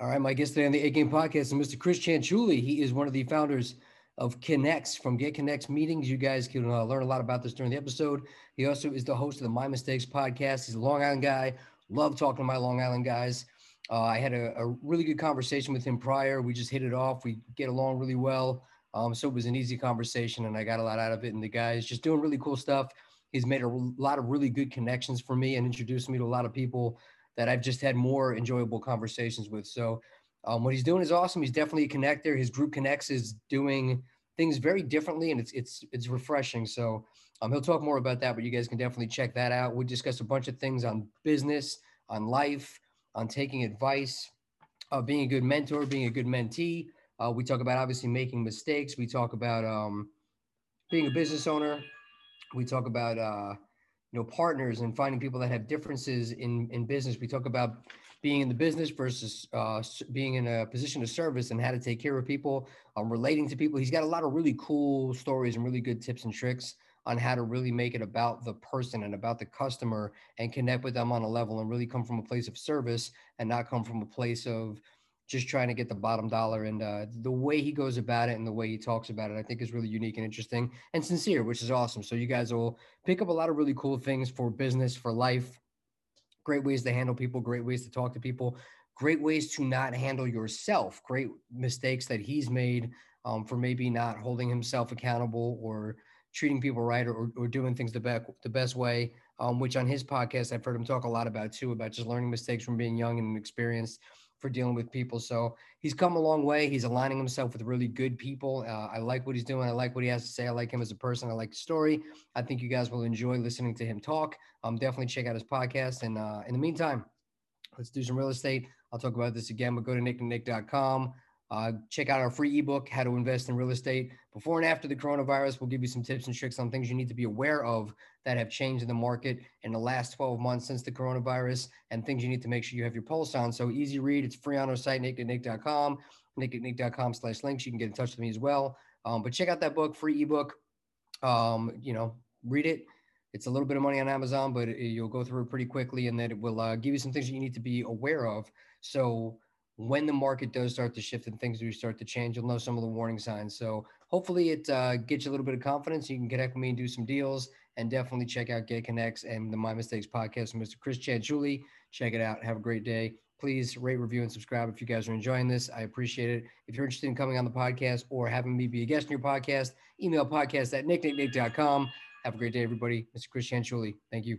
All right, my guest today on the A Game Podcast is Mr. Chris Cianciulli. He is one of the founders of Connexx from Get Connexx Meetings. You guys can learn a lot about this during the episode. He also is the host of the My Mistakes Podcast. He's a Long Island guy. Love talking to my Long Island guys. I had a really good conversation with him prior. We just hit it off. We get along really well. So it was an easy conversation, and I got a lot out of it. And the guy is just doing really cool stuff. He's made a lot of really good connections for me and introduced me to a lot of people that I've just had more enjoyable conversations with. So what he's doing is awesome. He's definitely a connector. His group Connexx is doing things very differently, and it's refreshing. So he'll talk more about that, but you guys can definitely check that out. We discussed a bunch of things on business, on life, on taking advice, being a good mentor, being a good mentee. We talk about obviously making mistakes. We talk about being a business owner. We talk about partners and finding people that have differences in business. We talk about being in the business versus being in a position of service and how to take care of people, relating to people. He's got a lot of really cool stories and really good tips and tricks on how to really make it about the person and about the customer and connect with them on a level and really come from a place of service and not come from a place of just trying to get the bottom dollar. And the way he goes about it and the way he talks about it, I think is really unique and interesting and sincere, which is awesome. So you guys will pick up a lot of really cool things for business, for life, great ways to handle people, great ways to talk to people, great ways to not handle yourself, great mistakes that he's made for maybe not holding himself accountable or treating people right or doing things the best way, which on his podcast, I've heard him talk a lot about too, about just learning mistakes from being young and inexperienced for dealing with people. So he's come a long way. He's aligning himself with really good people. I like what he's doing. I like what he has to say. I like him as a person. I like the story. I think you guys will enjoy listening to him talk. Definitely check out his podcast. And in the meantime, let's do some real estate. I'll talk about this again, but go to nickandnick.com. Check out our free ebook, How to Invest in Real Estate. Before and after the coronavirus, we'll give you some tips and tricks on things you need to be aware of that have changed in the market in the last 12 months since the coronavirus and things you need to make sure you have your pulse on. So easy read. It's free on our site, nickandnick.com, nickandnick.com/links. You can get in touch with me as well. But check out that book, free ebook. Read it. It's a little bit of money on Amazon, but you'll go through it pretty quickly, and then it will give you some things that you need to be aware of. So when the market does start to shift and things do start to change, you'll know some of the warning signs. So hopefully it gets you a little bit of confidence. You can connect with me and do some deals, and definitely check out Get Connexx and the My Mistakes Podcast with Mr. Chris Cianciulli. Check it out. Have a great day. Please rate, review, and subscribe if you guys are enjoying this. I appreciate it. If you're interested in coming on the podcast or having me be a guest in your podcast, email podcast@nicknicknick.com. Have a great day, everybody. Mr. Chris Cianciulli. Thank you.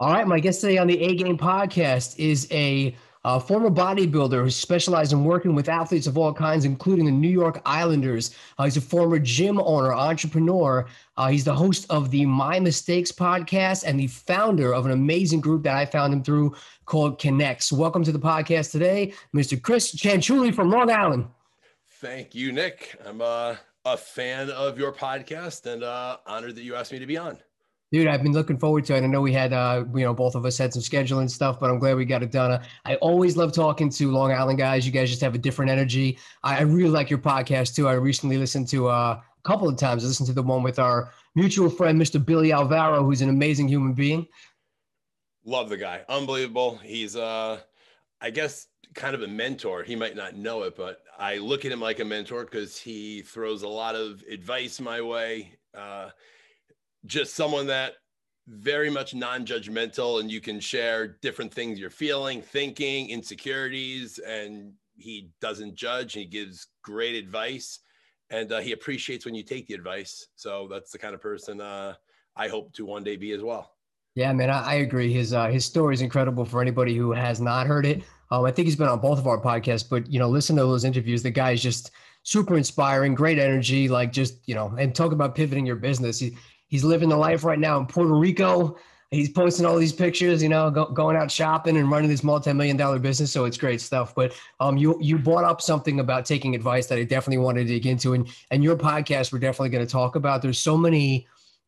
All right, my guest today on the A Game Podcast is a former bodybuilder who specializes in working with athletes of all kinds, including the New York Islanders. He's a former gym owner, entrepreneur. He's the host of the My Mistakes Podcast and the founder of an amazing group that I found him through called Connexx. Welcome to the podcast today, Mr. Chris Cianciulli from Long Island. Thank you, Nick. I'm a fan of your podcast and honored that you asked me to be on. Dude, I've been looking forward to it. I know we had, both of us had some scheduling stuff, but I'm glad we got it done. I always love talking to Long Island guys. You guys just have a different energy. I really like your podcast too. I recently listened to a couple of times. I listened to the one with our mutual friend, Mr. Billy Alvaro, who's an amazing human being. Love the guy. Unbelievable. He's, I guess, kind of a mentor. He might not know it, but I look at him like a mentor because he throws a lot of advice my way. Just someone that very much non-judgmental, and you can share different things you're feeling, thinking, insecurities, and he doesn't judge. He gives great advice, and he appreciates when you take the advice. So that's the kind of person I hope to one day be as well. Yeah, man, I agree. His story is incredible for anybody who has not heard it. I think he's been on both of our podcasts, but, you know, listen to those interviews. The guy is just super inspiring, great energy, like just, you know, and talk about pivoting your business. He's living the life right now in Puerto Rico. He's posting all these pictures, you know, going out shopping and running this multi-million-dollar business. So it's great stuff. But you brought up something about taking advice that I definitely wanted to dig into. And your podcast, we're definitely going to talk about. There's so many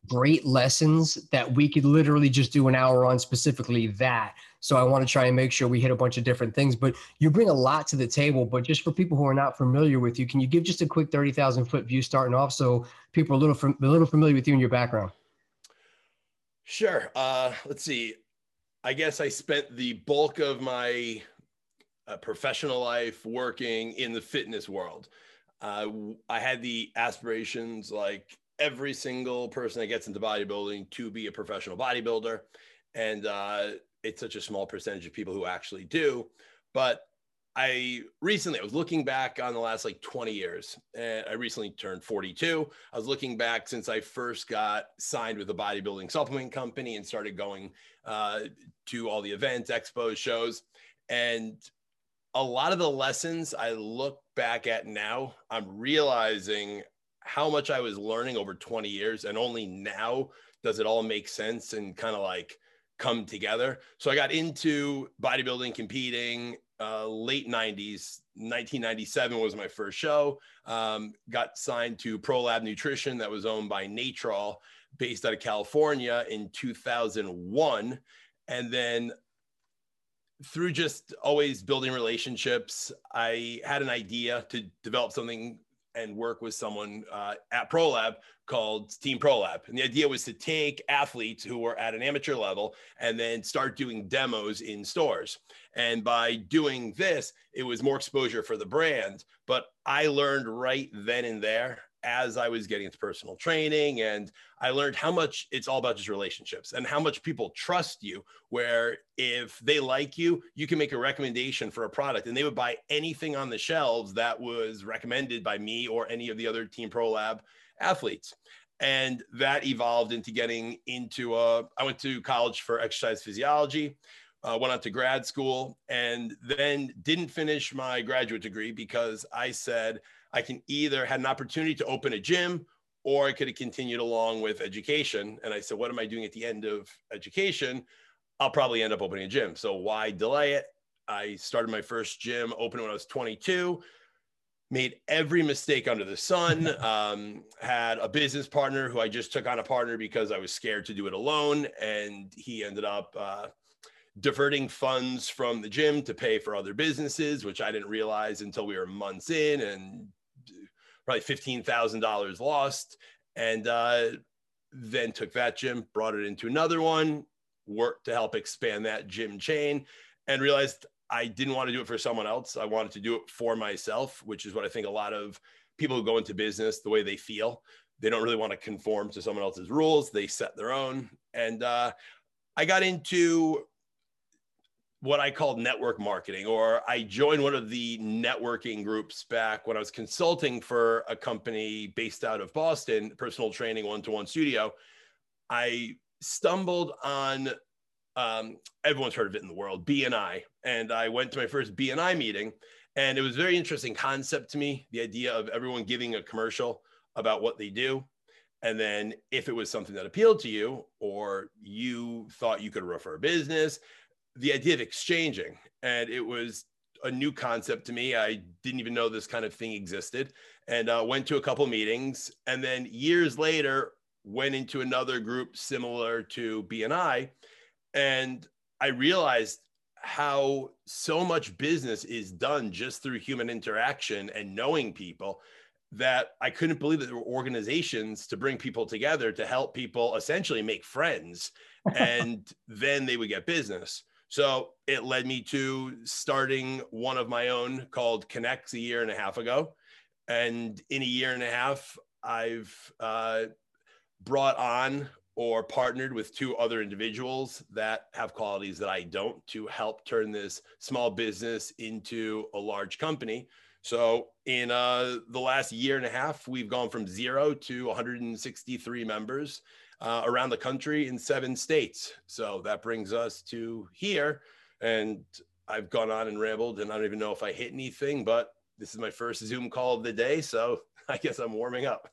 great lessons that we could literally just do an hour on specifically that. So I want to try and make sure we hit a bunch of different things. But you bring a lot to the table. But just for people who are not familiar with you, can you give just a quick 30,000-foot view starting off so people are a little familiar with you and your background? Sure. Let's see. I guess I spent the bulk of my professional life working in the fitness world. I had the aspirations, like every single person that gets into bodybuilding, to be a professional bodybuilder. And it's such a small percentage of people who actually do. But I was looking back on the last like 20 years, and I recently turned 42. I was looking back since I first got signed with a bodybuilding supplement company and started going to all the events, expos, shows. And a lot of the lessons I look back at now, I'm realizing how much I was learning over 20 years, and only now does it all make sense and kind of like come together. So I got into bodybuilding, competing, late 90s, 1997 was my first show. Got signed to ProLab Nutrition that was owned by Natrol, based out of California, in 2001. And then through just always building relationships, I had an idea to develop something and work with someone at ProLab called Team ProLab. And the idea was to take athletes who were at an amateur level and then start doing demos in stores. And by doing this, it was more exposure for the brand. But I learned right then and there, as I was getting into personal training, and I learned how much it's all about just relationships and how much people trust you, where if they like you, you can make a recommendation for a product and they would buy anything on the shelves that was recommended by me or any of the other Team ProLab athletes. And that evolved into getting into I went to college for exercise physiology, went out to grad school, and then didn't finish my graduate degree because I said, I can either had an opportunity to open a gym or I could have continued along with education. And I said, what am I doing at the end of education? I'll probably end up opening a gym. So why delay it? I started my first gym open when I was 22, made every mistake under the sun, had a business partner who I just took on a partner because I was scared to do it alone. And he ended up diverting funds from the gym to pay for other businesses, which I didn't realize until we were months in, and probably $15,000 lost. And then took that gym, brought it into another one, worked to help expand that gym chain, and realized I didn't want to do it for someone else. I wanted to do it for myself, which is what I think a lot of people who go into business, the way they feel, they don't really want to conform to someone else's rules. They set their own. And I got into what I called network marketing, or I joined one of the networking groups back when I was consulting for a company based out of Boston, personal training, one-to-one studio. I stumbled on, everyone's heard of it in the world, BNI. And I went to my first BNI meeting, and it was a very interesting concept to me, the idea of everyone giving a commercial about what they do. And then if it was something that appealed to you, or you thought you could refer a business, the idea of exchanging. And it was a new concept to me. I didn't even know this kind of thing existed, and went to a couple meetings, and then years later went into another group similar to BNI. And I realized how so much business is done just through human interaction and knowing people, that I couldn't believe that there were organizations to bring people together to help people essentially make friends, and then they would get business. So it led me to starting one of my own called Connexx a year and a half ago. And in a year and a half, I've brought on or partnered with two other individuals that have qualities that I don't to help turn this small business into a large company. So in the last year and a half, we've gone from 0 to 163 members around the country in 7 states. So that brings us to here. And I've gone on and rambled, and I don't even know if I hit anything, but this is my first Zoom call of the day. So I guess I'm warming up.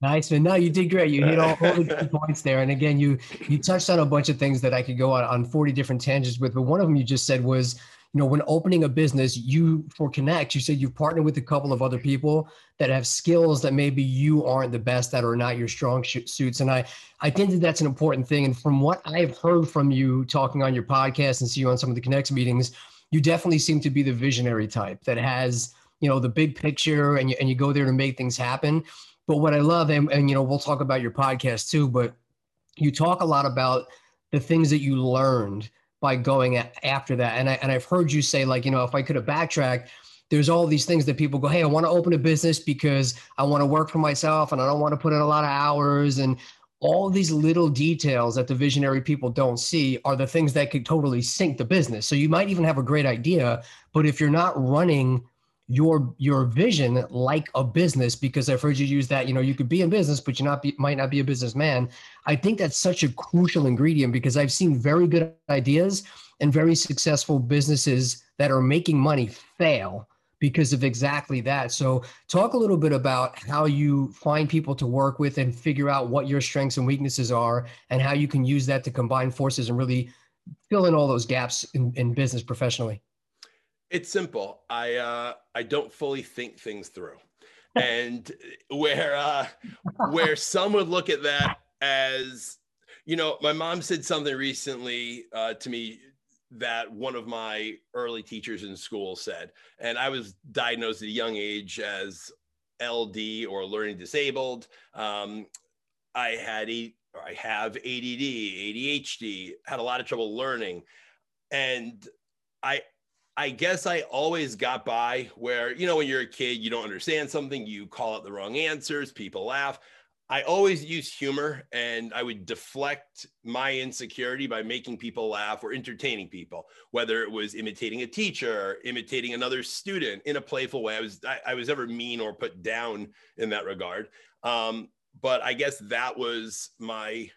Nice, man. No, you did great. You hit all the key points there. And again, you touched on a bunch of things that I could go on 40 different tangents with, but one of them you just said was, you know, when opening a business, for Connexx, you said you've partnered with a couple of other people that have skills that maybe you aren't the best at or not your strong suits. And I think that that's an important thing. And from what I've heard from you talking on your podcast and see you on some of the Connexx meetings, you definitely seem to be the visionary type that has, you know, the big picture, and you go there to make things happen. But what I love, and you know, we'll talk about your podcast too, but you talk a lot about the things that you learned by going after that. And I've heard you say, like, you know, if I could have backtracked, there's all these things that people go, hey, I want to open a business because I want to work for myself and I don't want to put in a lot of hours. And all these little details that the visionary people don't see are the things that could totally sink the business. So you might even have a great idea, but if you're not running your vision like a business, because I've heard you use that, you know, you could be in business, but you might not be a businessman. I think that's such a crucial ingredient, because I've seen very good ideas and very successful businesses that are making money fail because of exactly that. So talk a little bit about how you find people to work with and figure out what your strengths and weaknesses are and how you can use that to combine forces and really fill in all those gaps in business professionally. It's simple. I don't fully think things through, and where some would look at that as, you know, my mom said something recently to me that one of my early teachers in school said, and I was diagnosed at a young age as LD, or learning disabled. I have ADD, ADHD, had a lot of trouble learning, and I guess I always got by where, you know, when you're a kid, you don't understand something, you call out the wrong answers, people laugh. I always used humor, and I would deflect my insecurity by making people laugh or entertaining people, whether it was imitating a teacher, imitating another student in a playful way. I was never mean or put down in that regard. But I guess that was my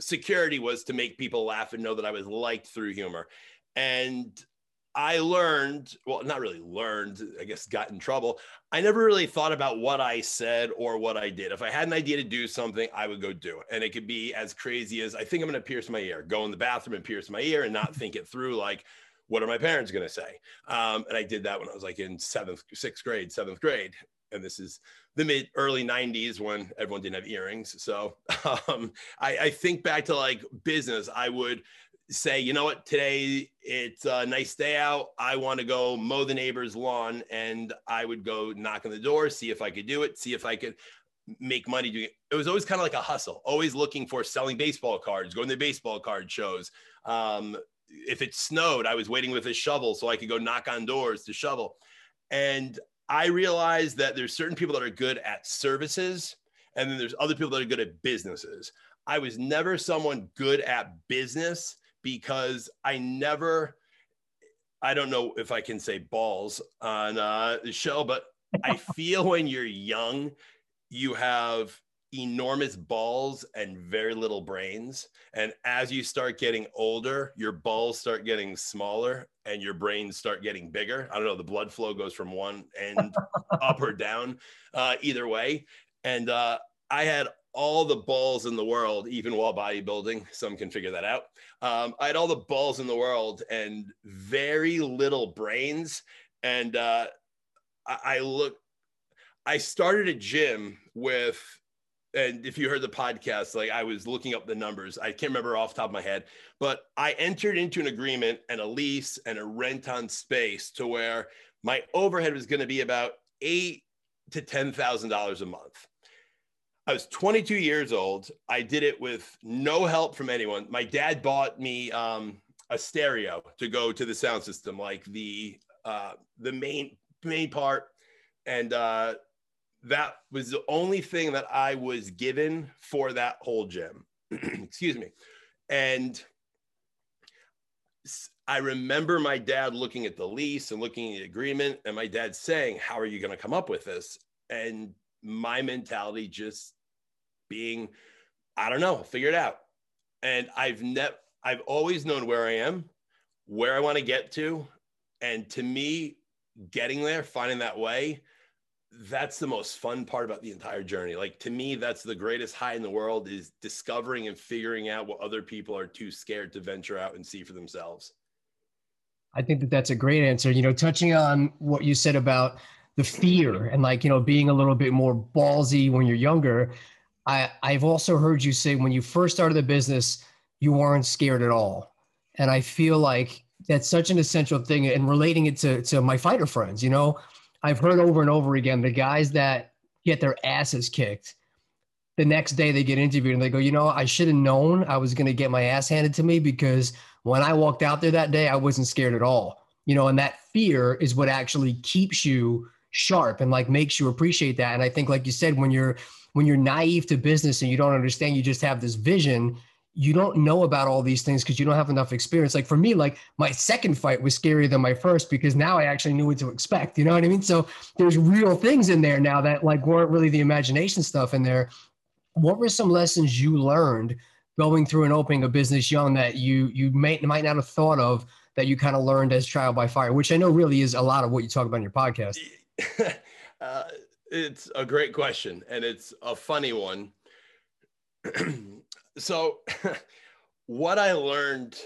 security, was to make people laugh and know that I was liked through humor. And I learned, well, not really learned, I guess got in trouble. I never really thought about what I said or what I did. If I had an idea to do something, I would go do it. And it could be as crazy as, I think I'm going to pierce my ear, go in the bathroom and pierce my ear and not think it through. Like, what are my parents going to say? And I did that when I was like in seventh grade. And this is the early 90s when everyone didn't have earrings. So I think back to like business, I would say, you know what, today it's a nice day out. I want to go mow the neighbor's lawn, and I would go knock on the door, see if I could do it, see if I could make money doing it. It was always kind of like a hustle, always looking for selling baseball cards, going to baseball card shows. If it snowed, I was waiting with a shovel so I could go knock on doors to shovel. And I realized that there's certain people that are good at services, and then there's other people that are good at businesses. I was never someone good at business, because I don't know if I can say balls on the show, but I feel when you're young, you have enormous balls and very little brains. And as you start getting older, your balls start getting smaller and your brains start getting bigger. I don't know, the blood flow goes from one end up or down, either way. And I had all the balls in the world, even while bodybuilding, some can figure that out. I had all the balls in the world and very little brains. And I started a gym with, and if you heard the podcast, like I was looking up the numbers, I can't remember off the top of my head, but I entered into an agreement and a lease and a rent on space to where my overhead was going to be about $8,000 to $10,000 a month. I was 22 years old. I did it with no help from anyone. My dad bought me a stereo to go to the sound system, like the main part, and that was the only thing that I was given for that whole gym. Excuse me. And I remember my dad looking at the lease and looking at the agreement, and my dad saying, how are you going to come up with this? And my mentality just being, I don't know, figure it out. And I've always known where I am, where I want to get to. And to me, getting there, finding that way, that's the most fun part about the entire journey. Like, to me, that's the greatest high in the world, is discovering and figuring out what other people are too scared to venture out and see for themselves. I think that that's a great answer. You know, touching on what you said about the fear and, like, you know, being a little bit more ballsy when you're younger. I've also heard you say when you first started the business, you weren't scared at all. And I feel like that's such an essential thing, and relating it to my fighter friends. You know, I've heard over and over again, the guys that get their asses kicked, the next day they get interviewed and they go, you know, I should have known I was going to get my ass handed to me, because when I walked out there that day, I wasn't scared at all. You know, and that fear is what actually keeps you sharp and, like, makes you appreciate that. And I think, like you said, when you're naive to business and you don't understand, you just have this vision, you don't know about all these things because you don't have enough experience. Like, for me, like, my second fight was scarier than my first, because now I actually knew what to expect. You know what I mean? So there's real things in there now that, like, weren't really the imagination stuff in there. What were some lessons you learned going through and opening a business young that you might not have thought of, that you kind of learned as trial by fire, which I know really is a lot of what you talk about in your podcast? It's a great question, and it's a funny one. So what I learned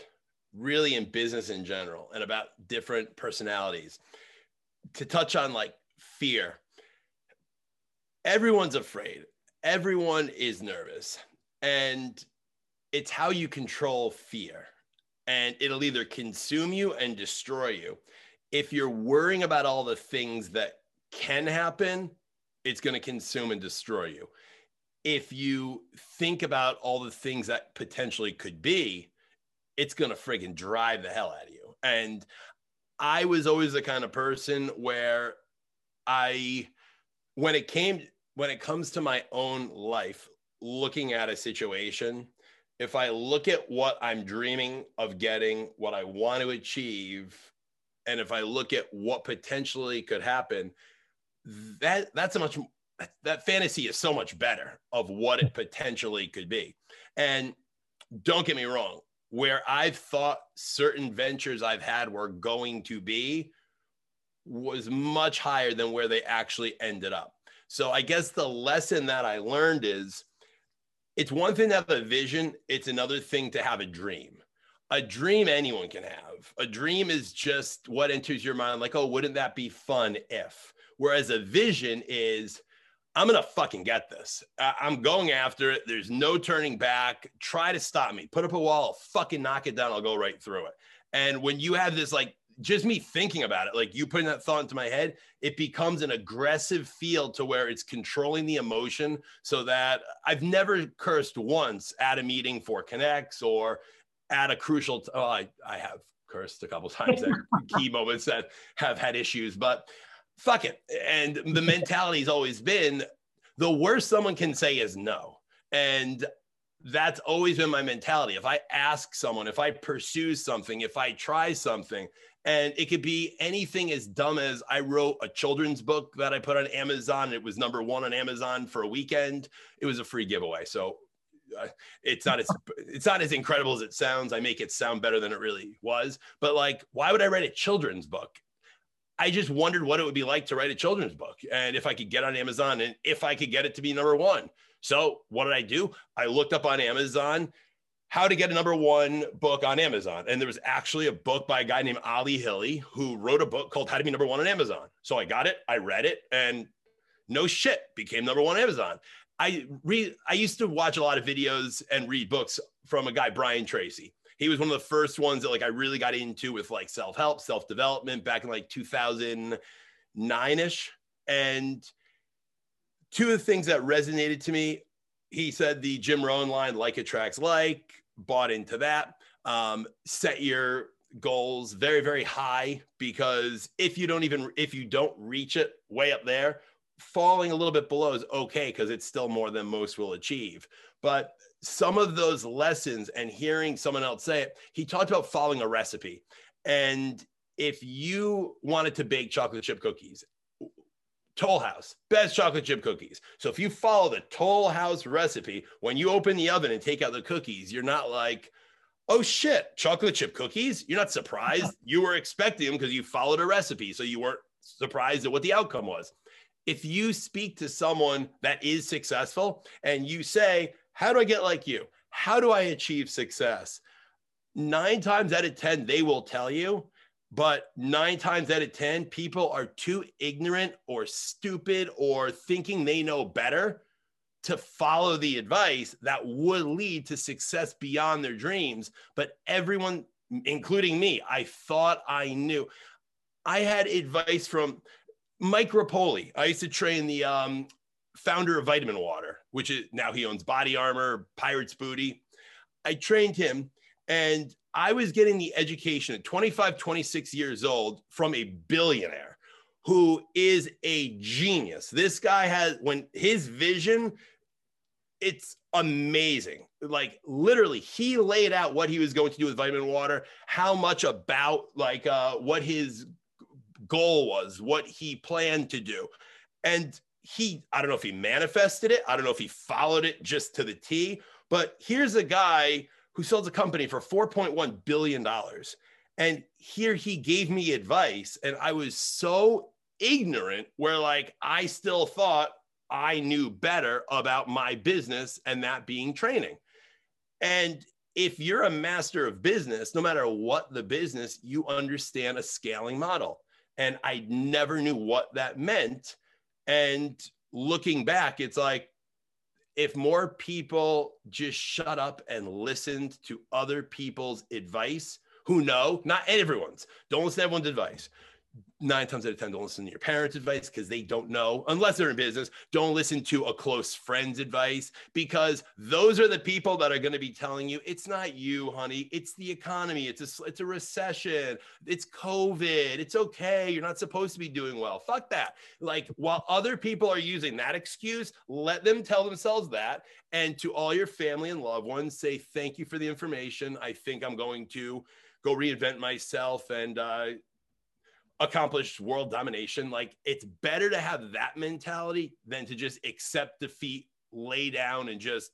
really in business in general, and about different personalities, to touch on, like, fear, everyone's afraid, everyone is nervous, and it's how you control fear. And it'll either consume you and destroy you. If you're worrying about all the things that can happen, it's going to consume and destroy you. If you think about all the things that potentially could be, it's going to friggin' drive the hell out of you. And I was always the kind of person where when it comes to my own life, looking at a situation, if I look at what I'm dreaming of getting, what I want to achieve, and if I look at what potentially could happen, that fantasy is so much better of what it potentially could be. And don't get me wrong, where I've thought certain ventures I've had were going to be was much higher than where they actually ended up. So I guess the lesson that I learned is, it's one thing to have a vision, it's another thing to have a dream. A dream anyone can have. A dream is just what enters your mind, like, oh, wouldn't that be fun if? Whereas a vision is, I'm going to fucking get this. I'm going after it. There's no turning back. Try to stop me. Put up a wall. Fucking knock it down. I'll go right through it. And when you have this, like, just me thinking about it, like, you putting that thought into my head, it becomes an aggressive field to where it's controlling the emotion, so that I've never cursed once at a meeting for Connexx or at a crucial time. I have cursed a couple times at key moments that have had issues, but fuck it. And the mentality's always been, the worst someone can say is no. And that's always been my mentality. If I ask someone, if I pursue something, if I try something, and it could be anything as dumb as, I wrote a children's book that I put on Amazon. It was #1 on Amazon for a weekend. It was a free giveaway. So it's not as incredible as it sounds. I make it sound better than it really was. But, like, why would I write a children's book? I just wondered what it would be like to write a children's book, and if I could get on Amazon, and if I could get it to be #1. So what did I do? I looked up on Amazon how to get a #1 book on Amazon. And there was actually a book by a guy named Ali Hilly who wrote a book called How to Be #1 on Amazon. So I got it, I read it, and no shit, became #1 on Amazon. I used to watch a lot of videos and read books from a guy, Brian Tracy. He was one of the first ones that, like, I really got into with, like, self-help, self-development back in, like, 2009-ish. And two of the things that resonated to me, he said the Jim Rohn line, like attracts like, bought into that. Set your goals very, very high, because if you don't reach it way up there, falling a little bit below is okay, because it's still more than most will achieve. But some of those lessons and hearing someone else say it, he talked about following a recipe. And if you wanted to bake chocolate chip cookies, Toll House, best chocolate chip cookies. So if you follow the Toll House recipe, when you open the oven and take out the cookies, you're not like, oh shit, chocolate chip cookies? You're not surprised. You were expecting them because you followed a recipe. So you weren't surprised at what the outcome was. If you speak to someone that is successful and you say, how do I get like you? How do I achieve success? 9 times out of 10, they will tell you. But 9 times out of 10, people are too ignorant or stupid or thinking they know better to follow the advice that would lead to success beyond their dreams. But everyone, including me, I thought I knew. I had advice from Mike Rapoli. I used to train the founder of Vitamin Water, which is now he owns Body Armor, Pirates Booty. I trained him, and I was getting the education at 25, 26 years old from a billionaire who is a genius. This guy has, when his vision, it's amazing. Like literally he laid out what he was going to do with Vitamin Water, how much about like what his goal was, what he planned to do. And he, I don't know if he manifested it. I don't know if he followed it just to the T, but here's a guy who sells a company for $4.1 billion. And here he gave me advice. And I was so ignorant where like, I still thought I knew better about my business and that being training. And if you're a master of business, no matter what the business, you understand a scaling model. And I never knew what that meant. And looking back, it's like, if more people just shut up and listened to other people's advice, who know, not everyone's, don't listen to everyone's advice. 9 times out of 10, don't listen to your parents' advice because they don't know, unless they're in business. Don't listen to a close friend's advice because those are the people that are going to be telling you, it's not you, honey, it's the economy, it's a recession, it's COVID, it's okay, you're not supposed to be doing well. Fuck that. Like, while other people are using that excuse, let them tell themselves that. And to all your family and loved ones, say, thank you for the information. I think I'm going to go reinvent myself and, accomplished world domination. Like, it's better to have that mentality than to just accept defeat, lay down, and just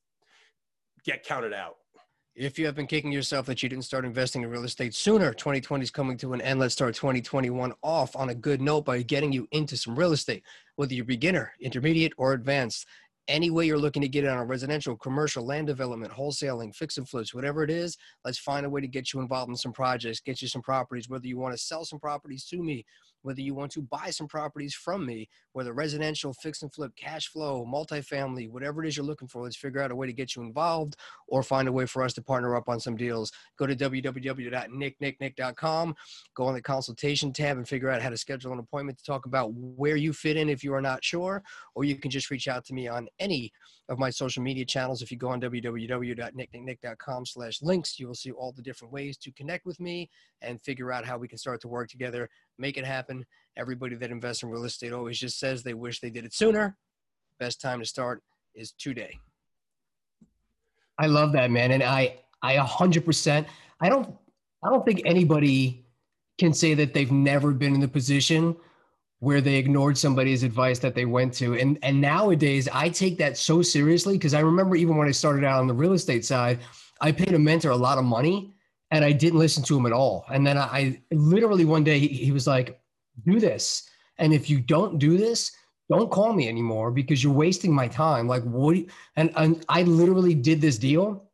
get counted out. If you have been kicking yourself that you didn't start investing in real estate sooner, 2020 is coming to an end. Let's start 2021 off on a good note by getting you into some real estate, whether you're beginner, intermediate, or advanced. Any way you're looking to get it on a residential, commercial, land development, wholesaling, fix and flips, whatever it is, let's find a way to get you involved in some projects, get you some properties, whether you want to sell some properties to me, whether you want to buy some properties from me, whether residential, fix and flip, cash flow, multifamily, whatever it is you're looking for, let's figure out a way to get you involved or find a way for us to partner up on some deals. Go to www.nicknicknick.com, go on the consultation tab and figure out how to schedule an appointment to talk about where you fit in if you are not sure, or you can just reach out to me on any of my social media channels. If you go on www.nicknicknick.com/links, you will see all the different ways to connect with me and figure out how we can start to work together, make it happen. Everybody that invests in real estate always just says they wish they did it sooner. Best time to start is today. I love that, man. And I 100%, I don't think anybody can say that they've never been in the position where they ignored somebody's advice that they went to. And nowadays I take that so seriously, because I remember even when I started out on the real estate side, I paid a mentor a lot of money and I didn't listen to him at all. And then I literally one day he was like, do this. And if you don't do this, don't call me anymore because you're wasting my time. Like, what? And I literally did this deal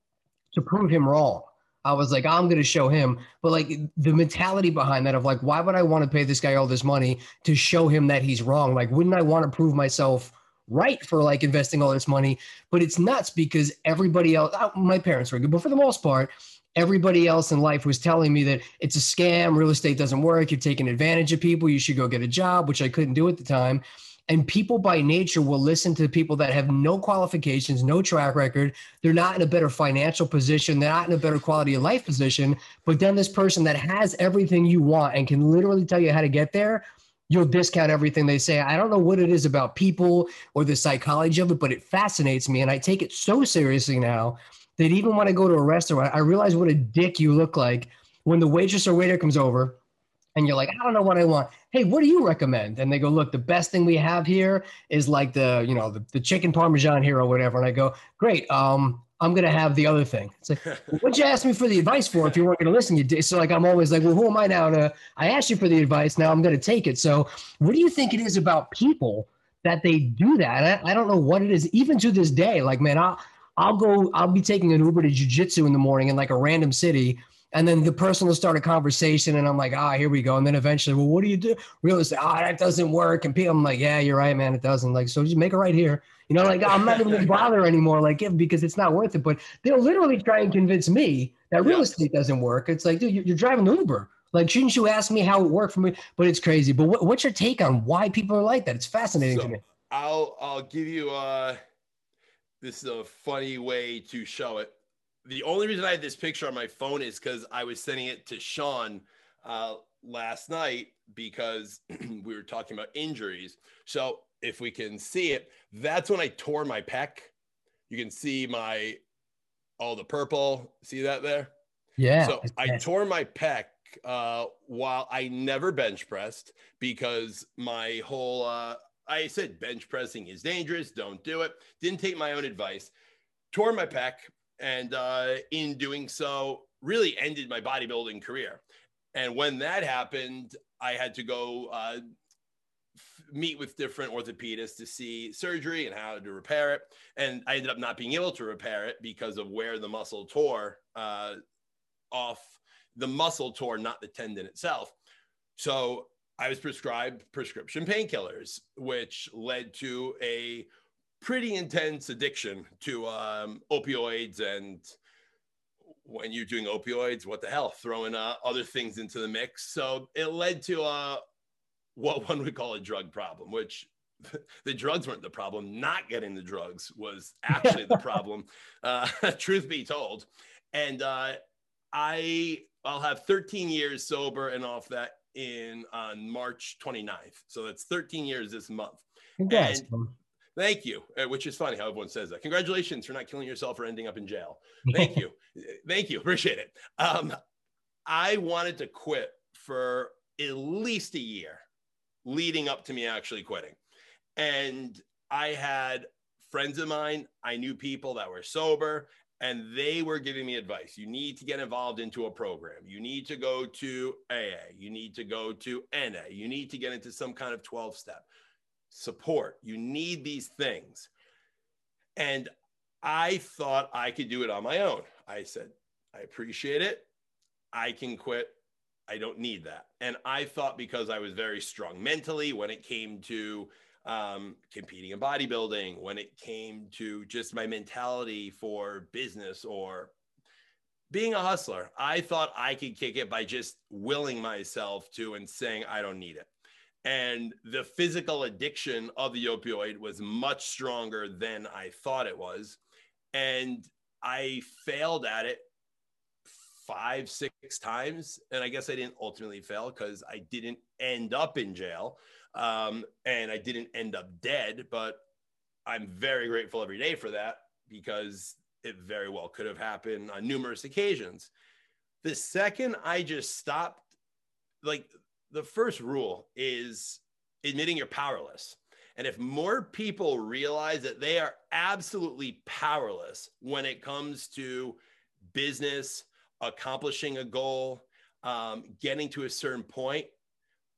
to prove him wrong. I was like, I'm going to show him. But like the mentality behind that of like, why would I want to pay this guy all this money to show him that he's wrong? Like, wouldn't I want to prove myself right for like investing all this money? But it's nuts because everybody else, my parents were good, but for the most part, everybody else in life was telling me that it's a scam. Real estate doesn't work. You're taking advantage of people. You should go get a job, which I couldn't do at the time. And people by nature will listen to people that have no qualifications, no track record. They're not in a better financial position. They're not in a better quality of life position. But then this person that has everything you want and can literally tell you how to get there you'll discount everything they say. I don't know what it is about people or the psychology of it, but it fascinates me. And I take it so seriously now that even when I go to a restaurant, I realize what a dick you look like when the waitress or waiter comes over and you're like, I don't know what I want. Hey, what do you recommend? And they go, look, the best thing we have here is like the, you know, the chicken Parmesan here or whatever. And I go, great. I'm going to have the other thing. It's like, what'd you ask me for the advice for if you weren't going to listen? So like, I'm always like, well, who am I now? I asked you for the advice. Now I'm going to take it. So what do you think it is about people that they do that? I don't know what it is, even to this day. Like, man, I'll be taking an Uber to jujitsu in the morning in like a random city. And then the person will start a conversation and I'm like, here we go. And then eventually, well, what do you do? Realize, that doesn't work. And people, I'm like, yeah, you're right, man. It doesn't. Like, so just make it right here. You know, like I'm not even going to bother anymore, like because it's not worth it. But they'll literally try and convince me that real estate doesn't work. It's like, dude, you're driving Uber. Like, shouldn't you ask me how it worked for me? But it's crazy. But what's your take on why people are like that? It's fascinating to me. I'll give you this is a funny way to show it. The only reason I had this picture on my phone is because I was sending it to Sean last night because we were talking about injuries. So if we can see it, that's when I tore my pec. You can see all the purple. See that there? Yeah. So I tore my pec while I never bench pressed because my whole, I said bench pressing is dangerous. Don't do it. Didn't take my own advice. Tore my pec. And in doing so, really ended my bodybuilding career. And when that happened, I had to go meet with different orthopedists to see surgery and how to repair it. And I ended up not being able to repair it because of where the muscle tore off. The muscle tore, not the tendon itself. So I was prescribed prescription painkillers, which led to a pretty intense addiction to opioids. And when you're doing opioids, what the hell, throwing other things into the mix. So it led to what one would call a drug problem, which the drugs weren't the problem. Not getting the drugs was actually the problem, truth be told. And I'll have 13 years sober and off that on March 29th. So that's 13 years this month. Congrats. Thank you, which is funny how everyone says that. Congratulations for not killing yourself or ending up in jail. Thank you. Thank you. Appreciate it. I wanted to quit for at least a year leading up to me actually quitting. And I had friends of mine. I knew people that were sober and they were giving me advice. You need to get involved into a program. You need to go to AA. You need to go to NA. You need to get into some kind of 12-step. Support. You need these things. And I thought I could do it on my own. I said, I appreciate it. I can quit. I don't need that. And I thought because I was very strong mentally when it came to competing in bodybuilding, when it came to just my mentality for business or being a hustler, I thought I could kick it by just willing myself to and saying, I don't need it. And the physical addiction of the opioid was much stronger than I thought it was. And I failed at it 5-6 times. And I guess I didn't ultimately fail because I didn't end up in jail and I didn't end up dead. But I'm very grateful every day for that because it very well could have happened on numerous occasions. The second I just stopped, like, the first rule is admitting you're powerless. And if more people realize that they are absolutely powerless when it comes to business, accomplishing a goal, getting to a certain point,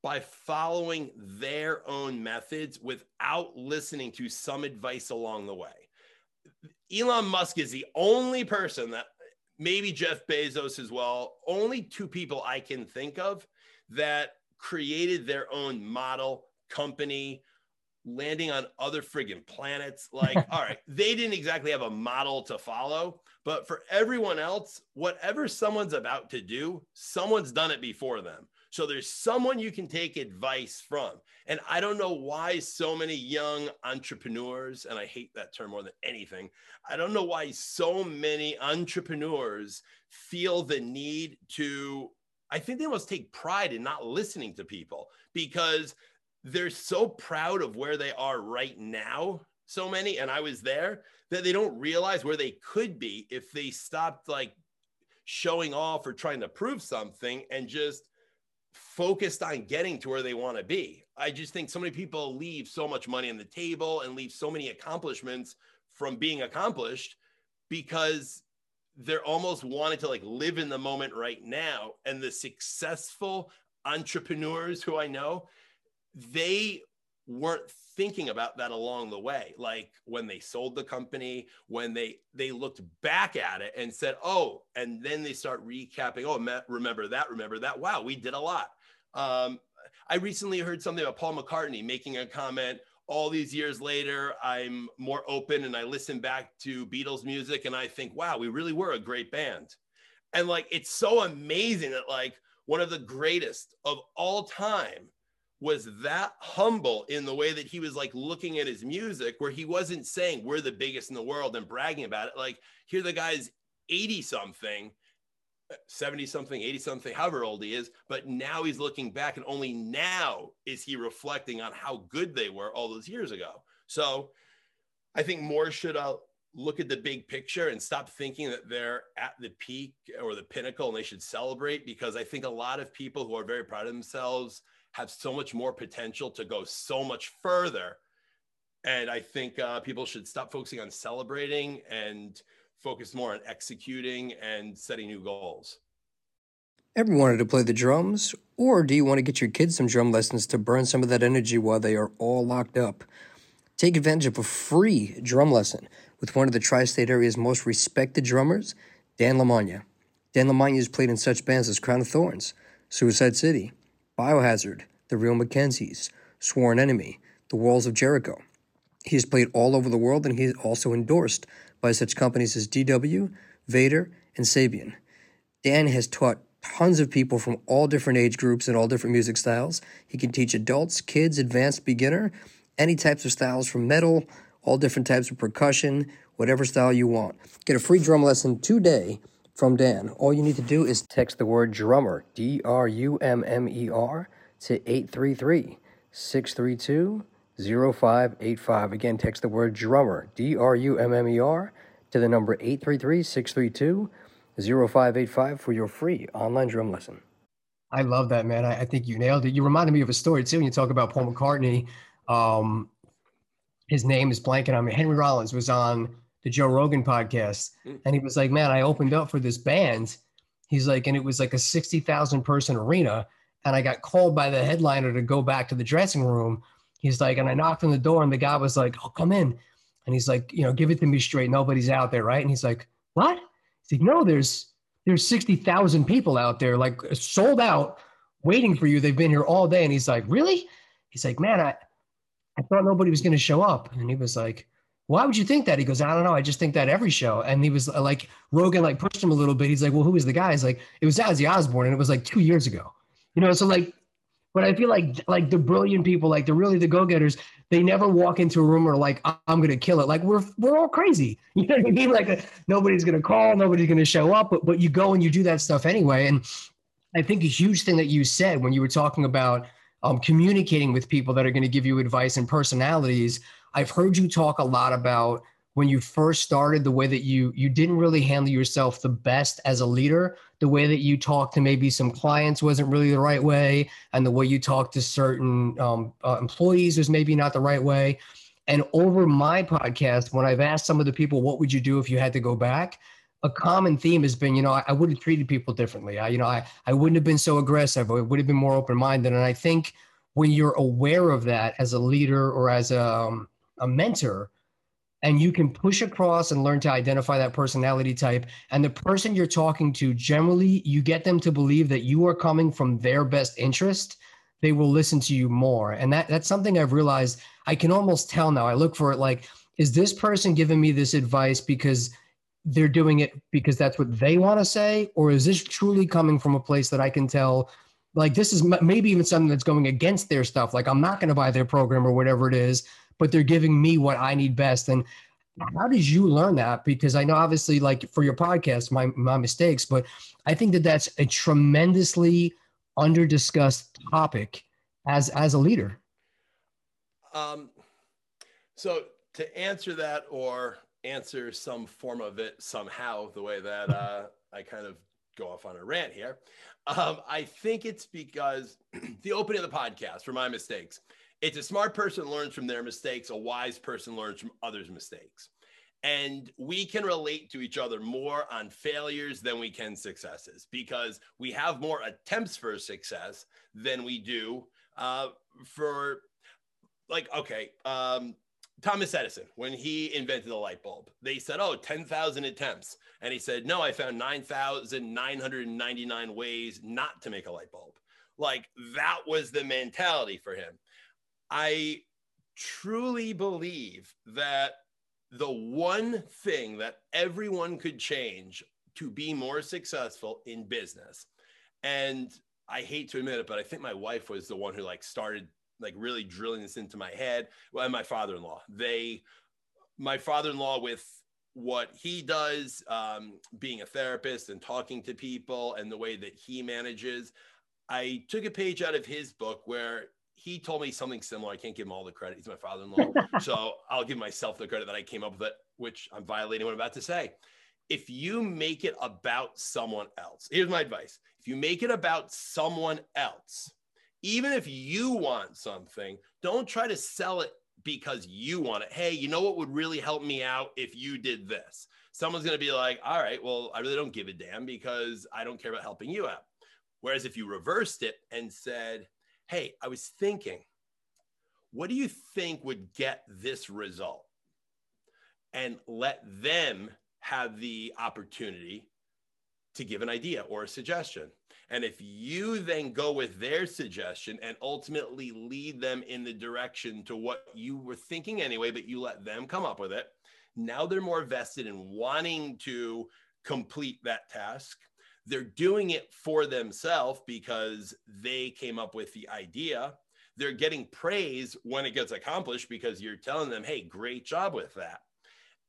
by following their own methods without listening to some advice along the way. Elon Musk is the only person that, maybe Jeff Bezos as well, only two people I can think of that created their own model company, landing on other friggin' planets. Like, all right, they didn't exactly have a model to follow, but for everyone else, whatever someone's about to do, someone's done it before them. So there's someone you can take advice from. And I don't know why so many young entrepreneurs, and I hate that term more than anything. I don't know why so many entrepreneurs feel the need to, I think they almost take pride in not listening to people because they're so proud of where they are right now, so many, and I was there, that they don't realize where they could be if they stopped like showing off or trying to prove something and just focused on getting to where they want to be. I just think so many people leave so much money on the table and leave so many accomplishments from being accomplished because they're almost wanting to like live in the moment right now. And the successful entrepreneurs who I know, they weren't thinking about that along the way. Like when they sold the company, when they looked back at it and said, oh, and then they start recapping, oh, remember that, wow, we did a lot. I recently heard something about Paul McCartney making a comment, all these years later, I'm more open and I listen back to Beatles music and I think, wow, we really were a great band. And like, it's so amazing that like one of the greatest of all time was that humble in the way that he was like looking at his music, where he wasn't saying we're the biggest in the world and bragging about it. Like here the guy's 80 something, 70 something, 80 something, however old he is, but now he's looking back and only now is he reflecting on how good they were all those years ago. So I think more should look at the big picture and stop thinking that they're at the peak or the pinnacle and they should celebrate, because I think a lot of people who are very proud of themselves have so much more potential to go so much further. And I think people should stop focusing on celebrating and focus more on executing and setting new goals. Ever wanted to play the drums? Or do you want to get your kids some drum lessons to burn some of that energy while they are all locked up? Take advantage of a free drum lesson with one of the tri-state area's most respected drummers, Dan Lamagna. Dan Lamagna has played in such bands as Crown of Thorns, Suicide City, Biohazard, The Real Mackenzies, Sworn Enemy, The Walls of Jericho. He has played all over the world, and he is also endorsed by such companies as DW, Vader, and Sabian. Dan has taught tons of people from all different age groups and all different music styles. He can teach adults, kids, advanced, beginner, any types of styles from metal, all different types of percussion, whatever style you want. Get a free drum lesson today from Dan. All you need to do is text the word drummer, DRUMMER, to 833-632-0585. Again, text the word drummer, DRUMMER, to the number 833-632-0585 for your free online drum lesson. I love that, man. I think you nailed it. You reminded me of a story too when you talk about Paul McCartney. His name is blanking on me. Henry Rollins was on the Joe Rogan podcast. And he was like, man, I opened up for this band. He's like, and it was like a 60,000 person arena. And I got called by the headliner to go back to the dressing room. He's like, and I knocked on the door and the guy was like, oh, come in. And he's like, you know, give it to me straight. Nobody's out there. Right. And he's like, what? He's like, no, there's 60,000 people out there, like sold out waiting for you. They've been here all day. And he's like, really? He's like, man, I thought nobody was going to show up. And he was like, why would you think that? He goes, I don't know. I just think that every show. And he was like, Rogan, like pushed him a little bit. He's like, well, who is the guy? He's like, it was Ozzy Osbourne. And it was like 2 years ago, you know? So like, but I feel like the brilliant people, like the really the go-getters, they never walk into a room or like, I'm going to kill it. Like we're all crazy. You know what I mean? Like nobody's going to call, nobody's going to show up, but you go and you do that stuff anyway. And I think a huge thing that you said when you were talking about communicating with people that are going to give you advice and personalities, I've heard you talk a lot about when you first started, the way that you didn't really handle yourself the best as a leader. The way that you talked to maybe some clients wasn't really the right way. And the way you talked to certain employees was maybe not the right way. And over my podcast, when I've asked some of the people, what would you do if you had to go back? A common theme has been, you know, I would have treated people differently. I wouldn't have been so aggressive. I would have been more open-minded. And I think when you're aware of that as a leader or as a mentor, and you can push across and learn to identify that personality type. And the person you're talking to, generally, you get them to believe that you are coming from their best interest. They will listen to you more. And that's something I've realized I can almost tell now. I look for it like, is this person giving me this advice because they're doing it because that's what they want to say? Or is this truly coming from a place that I can tell, like, this is maybe even something that's going against their stuff. Like, I'm not going to buy their program or whatever it is, but they're giving me what I need best. And how did you learn that? Because I know obviously like for your podcast, my mistakes, but I think that that's a tremendously under discussed topic as a leader. So to answer that, or answer some form of it somehow, the way that I kind of go off on a rant here, I think it's because the opening of the podcast for My Mistakes, it's a smart person learns from their mistakes, a wise person learns from others' mistakes. And we can relate to each other more on failures than we can successes, because we have more attempts for success than we do for, like, okay, Thomas Edison, when he invented the light bulb, they said, oh, 10,000 attempts. And he said, no, I found 9,999 ways not to make a light bulb. Like, that was the mentality for him. I truly believe that the one thing that everyone could change to be more successful in business, and I hate to admit it, but I think my wife was the one who started really drilling this into my head. Well, and my father-in-law, my father-in-law, with what he does, being a therapist and talking to people and the way that he manages, I took a page out of his book where he told me something similar. I can't give him all the credit. He's my father-in-law. So I'll give myself the credit that I came up with it, which I'm violating what I'm about to say. If you make it about someone else, here's my advice. If you make it about someone else, even if you want something, don't try to sell it because you want it. Hey, you know what would really help me out if you did this? Someone's going to be like, all right, well, I really don't give a damn because I don't care about helping you out. Whereas if you reversed it and said, hey, I was thinking, what do you think would get this result? And let them have the opportunity to give an idea or a suggestion. And if you then go with their suggestion and ultimately lead them in the direction to what you were thinking anyway, but you let them come up with it, now they're more vested in wanting to complete that task. They're doing it for themselves because they came up with the idea. They're getting praise when it gets accomplished because you're telling them, hey, great job with that.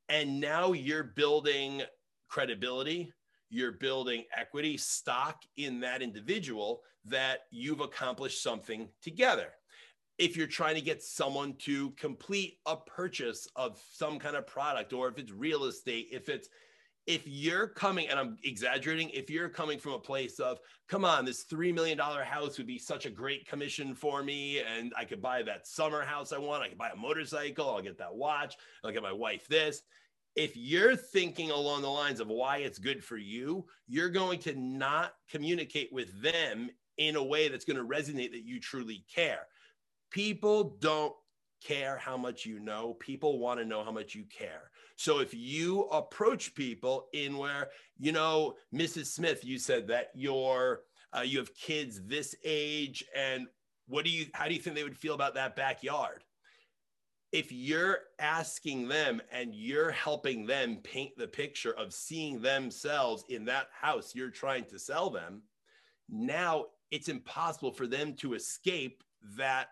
And now you're building credibility, you're building equity, stock in that individual that you've accomplished something together. If you're trying to get someone to complete a purchase of some kind of product, or if it's real estate, if you're coming, and I'm exaggerating, if you're coming from a place of, come on, this $3 million house would be such a great commission for me, and I could buy that summer house I want, I could buy a motorcycle, I'll get that watch, I'll get my wife this. If you're thinking along the lines of why it's good for you, you're going to not communicate with them in a way that's going to resonate that you truly care. People don't care how much you know. People want to know how much you care. So if you approach people in where, you know, Mrs. Smith, you said that you're, you have kids this age, and how do you think they would feel about that backyard? If you're asking them and you're helping them paint the picture of seeing themselves in that house you're trying to sell them, now it's impossible for them to escape that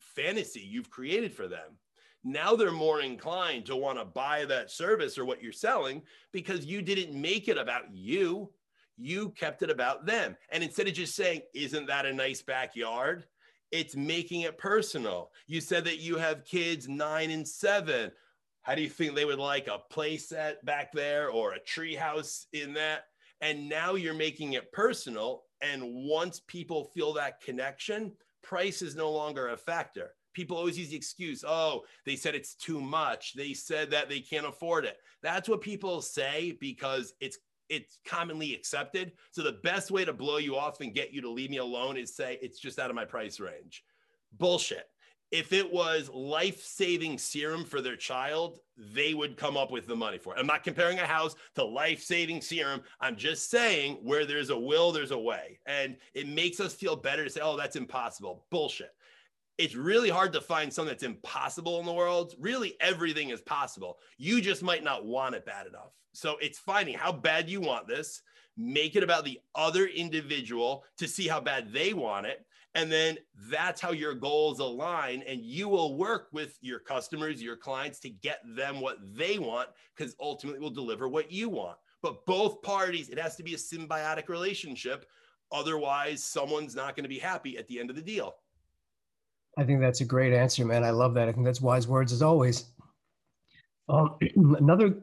fantasy you've created for them. Now they're more inclined to want to buy that service or what you're selling because you didn't make it about you. You kept it about them. And instead of just saying, isn't that a nice backyard? It's making it personal. You said that you have kids 9 and 7. How do you think they would like a playset back there or a treehouse in that? And now you're making it personal. And once people feel that connection, price is no longer a factor. People always use the excuse, oh, they said it's too much. They said that they can't afford it. That's what people say because it's commonly accepted. So the best way to blow you off and get you to leave me alone is say, it's just out of my price range. Bullshit. If it was life-saving serum for their child, they would come up with the money for it. I'm not comparing a house to life-saving serum. I'm just saying where there's a will, there's a way. And it makes us feel better to say, oh, that's impossible. Bullshit. It's really hard to find something that's impossible in the world. Really, everything is possible. You just might not want it bad enough. So it's finding how bad you want this, make it about the other individual to see how bad they want it. And then that's how your goals align, and you will work with your customers, your clients, to get them what they want, because ultimately we'll deliver what you want. But both parties, it has to be a symbiotic relationship. Otherwise, someone's not going to be happy at the end of the deal. I think that's a great answer, man. I love that. I think that's wise words as always. Another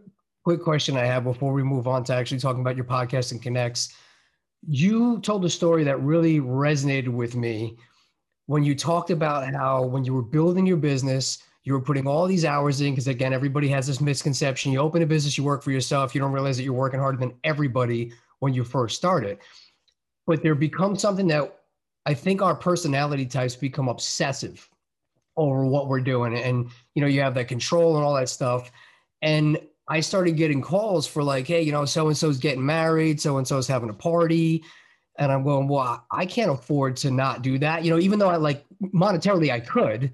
quick question I have before we move on to actually talking about your podcast and Connexx. You told a story that really resonated with me when you talked about how when you were building your business, you were putting all these hours in because, again, everybody has this misconception. You open a business, you work for yourself. You don't realize that you're working harder than everybody when you first started. But there becomes something that I think our personality types become obsessive over what we're doing. And, you know, you have that control and all that stuff. And I started getting calls for like, hey, you know, so-and-so's getting married, so-and-so's having a party. And I'm going, well, I can't afford to not do that. You know, even though I like monetarily I could,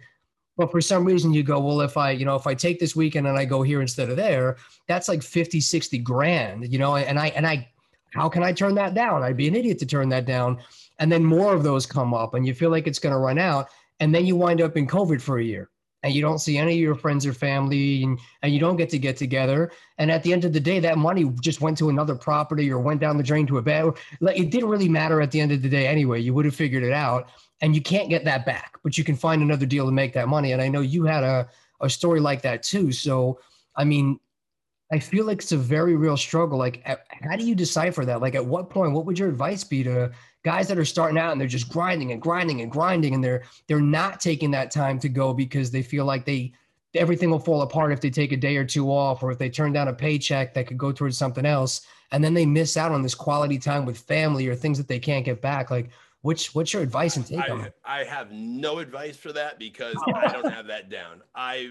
but for some reason you go, well, if I take this weekend and I go here instead of there, that's like 50, 60 grand, you know, and I, how can I turn that down? I'd be an idiot to turn that down. And then more of those come up and you feel like it's going to run out. And then you wind up in COVID for a year and you don't see any of your friends or family and you don't get to get together. And at the end of the day, that money just went to another property or went down the drain to a bed. Like, it didn't really matter at the end of the day anyway. You would have figured it out and you can't get that back, but you can find another deal to make that money. And I know you had a story like that too. So, I mean, I feel like it's a very real struggle. Like, how do you decipher that? Like, at what point, what would your advice be to guys that are starting out and they're just grinding and grinding and grinding and they're not taking that time to go because they feel like everything will fall apart if they take a day or two off, or if they turn down a paycheck that could go towards something else, and then they miss out on this quality time with family or things that they can't get back? Like, what's your advice and take on that? I have no advice for that because I don't have that down. I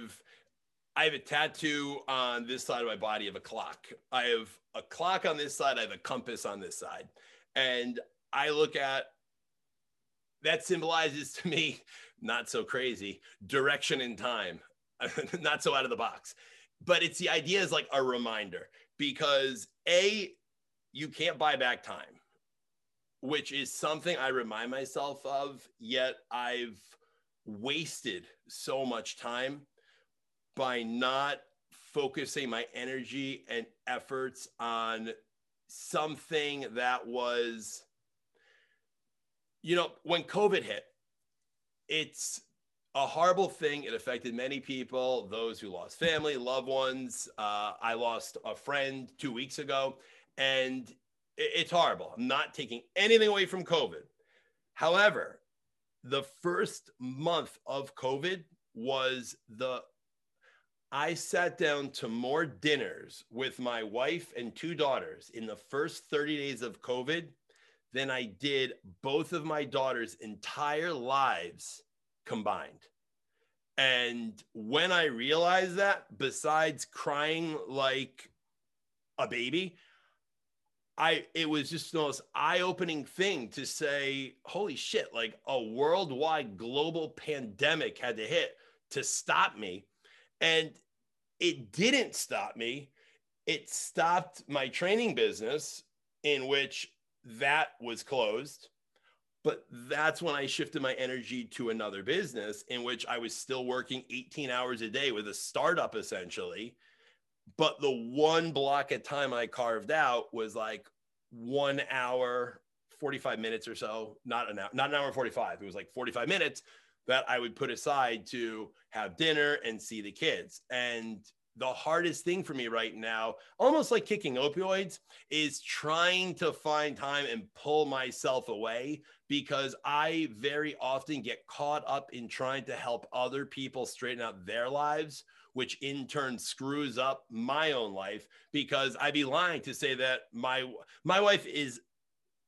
have a tattoo on this side of my body of a clock. I have a clock on this side. I have a compass on this side. And I look at, that symbolizes to me, not so crazy, direction in time, not so out of the box. But it's the idea is like a reminder, because A, you can't buy back time, which is something I remind myself of, yet I've wasted so much time by not focusing my energy and efforts on something that was, you know, when COVID hit, it's a horrible thing. It affected many people, those who lost family, loved ones. I lost a friend 2 weeks ago, and it's horrible. I'm not taking anything away from COVID. However, the first month of COVID was I sat down to more dinners with my wife and 2 daughters in the first 30 days of COVID than I did both of my daughters' entire lives combined. And when I realized that, besides crying like a baby, it was just the most eye-opening thing to say, holy shit, like a worldwide global pandemic had to hit to stop me. And it didn't stop me. It stopped my training business, in which that was closed. But that's when I shifted my energy to another business in which I was still working 18 hours a day with a startup essentially. But the one block of time I carved out was like 1 hour, 45 minutes or so, not an hour and 45. It was like 45 minutes that I would put aside to have dinner and see the kids. And the hardest thing for me right now, almost like kicking opioids, is trying to find time and pull myself away, because I very often get caught up in trying to help other people straighten out their lives, which in turn screws up my own life, because I'd be lying to say that my wife is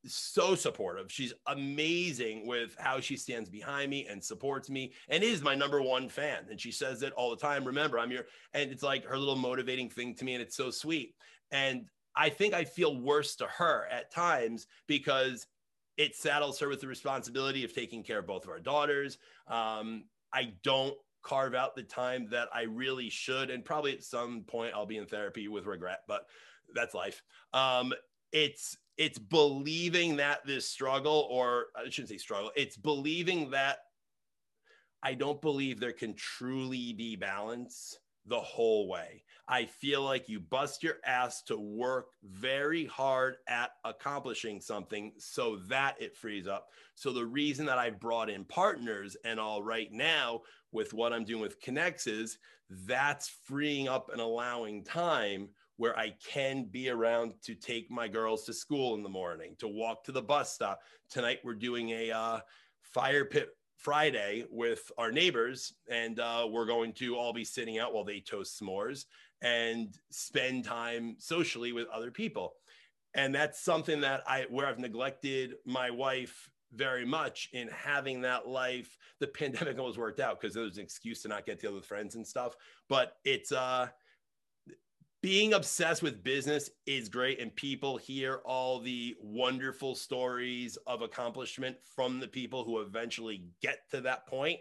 so supportive. She's amazing with how she stands behind me and supports me and is my #1 fan. And she says it all the time. Remember, I'm your, and it's like her little motivating thing to me. And it's so sweet. And I think I feel worse to her at times because it saddles her with the responsibility of taking care of both of our daughters. I don't carve out the time that I really should. And probably at some point I'll be in therapy with regret, but that's life. It's believing that this struggle, or I shouldn't say struggle, it's believing that I don't believe there can truly be balance the whole way. I feel like you bust your ass to work very hard at accomplishing something so that it frees up. So the reason that I brought in partners and all right now with what I'm doing with Connexx is that's freeing up and allowing time where I can be around to take my girls to school in the morning, to walk to the bus stop. Tonight, we're doing a fire pit Friday with our neighbors, and we're going to all be sitting out while they toast s'mores and spend time socially with other people. And that's something that where I've neglected my wife very much in having that life. The pandemic always worked out because there was an excuse to not get together with friends and stuff. But it's being obsessed with business is great, and people hear all the wonderful stories of accomplishment from the people who eventually get to that point.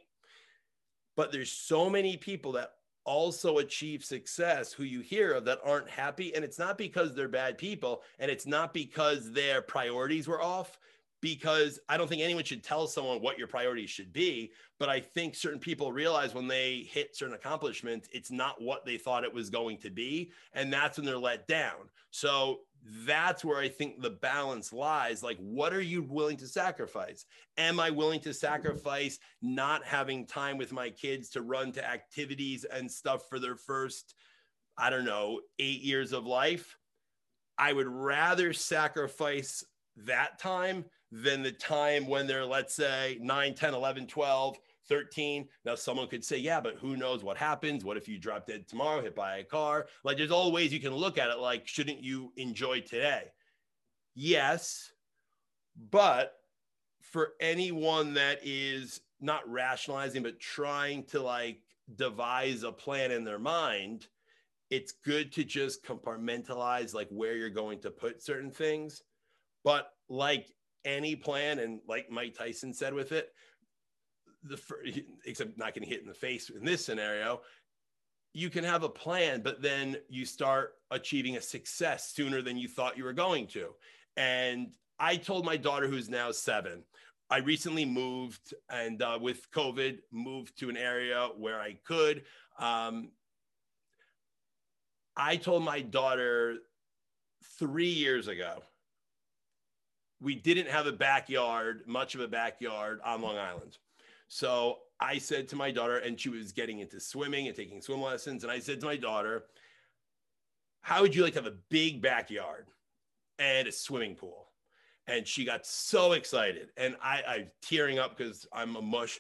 But there's so many people that also achieve success who you hear of that aren't happy, and it's not because they're bad people, and it's not because their priorities were off, because I don't think anyone should tell someone what your priorities should be, but I think certain people realize when they hit certain accomplishments, it's not what they thought it was going to be, and that's when they're let down. So that's where I think the balance lies. Like, what are you willing to sacrifice? Am I willing to sacrifice not having time with my kids to run to activities and stuff for their first, I don't know, 8 years of life? I would rather sacrifice that time than the time when they're, let's say, 9, 10, 11, 12, 13. Now, someone could say, yeah, but who knows what happens? What if you drop dead tomorrow, hit by a car? Like, there's all ways you can look at it. Like, shouldn't you enjoy today? Yes, but for anyone that is not rationalizing, but trying to like devise a plan in their mind, it's good to just compartmentalize like where you're going to put certain things. But like any plan, and like Mike Tyson said with it, except not getting hit in the face in this scenario, you can have a plan, but then you start achieving a success sooner than you thought you were going to. And I told my daughter, who's now 7, I recently moved, and with COVID, moved to an area where I could. I told my daughter 3 years ago, we didn't have a backyard, much of a backyard on Long Island. So I said to my daughter, and she was getting into swimming and taking swim lessons. And I said to my daughter, how would you like to have a big backyard and a swimming pool? And she got so excited. And I'm tearing up because I'm a mush.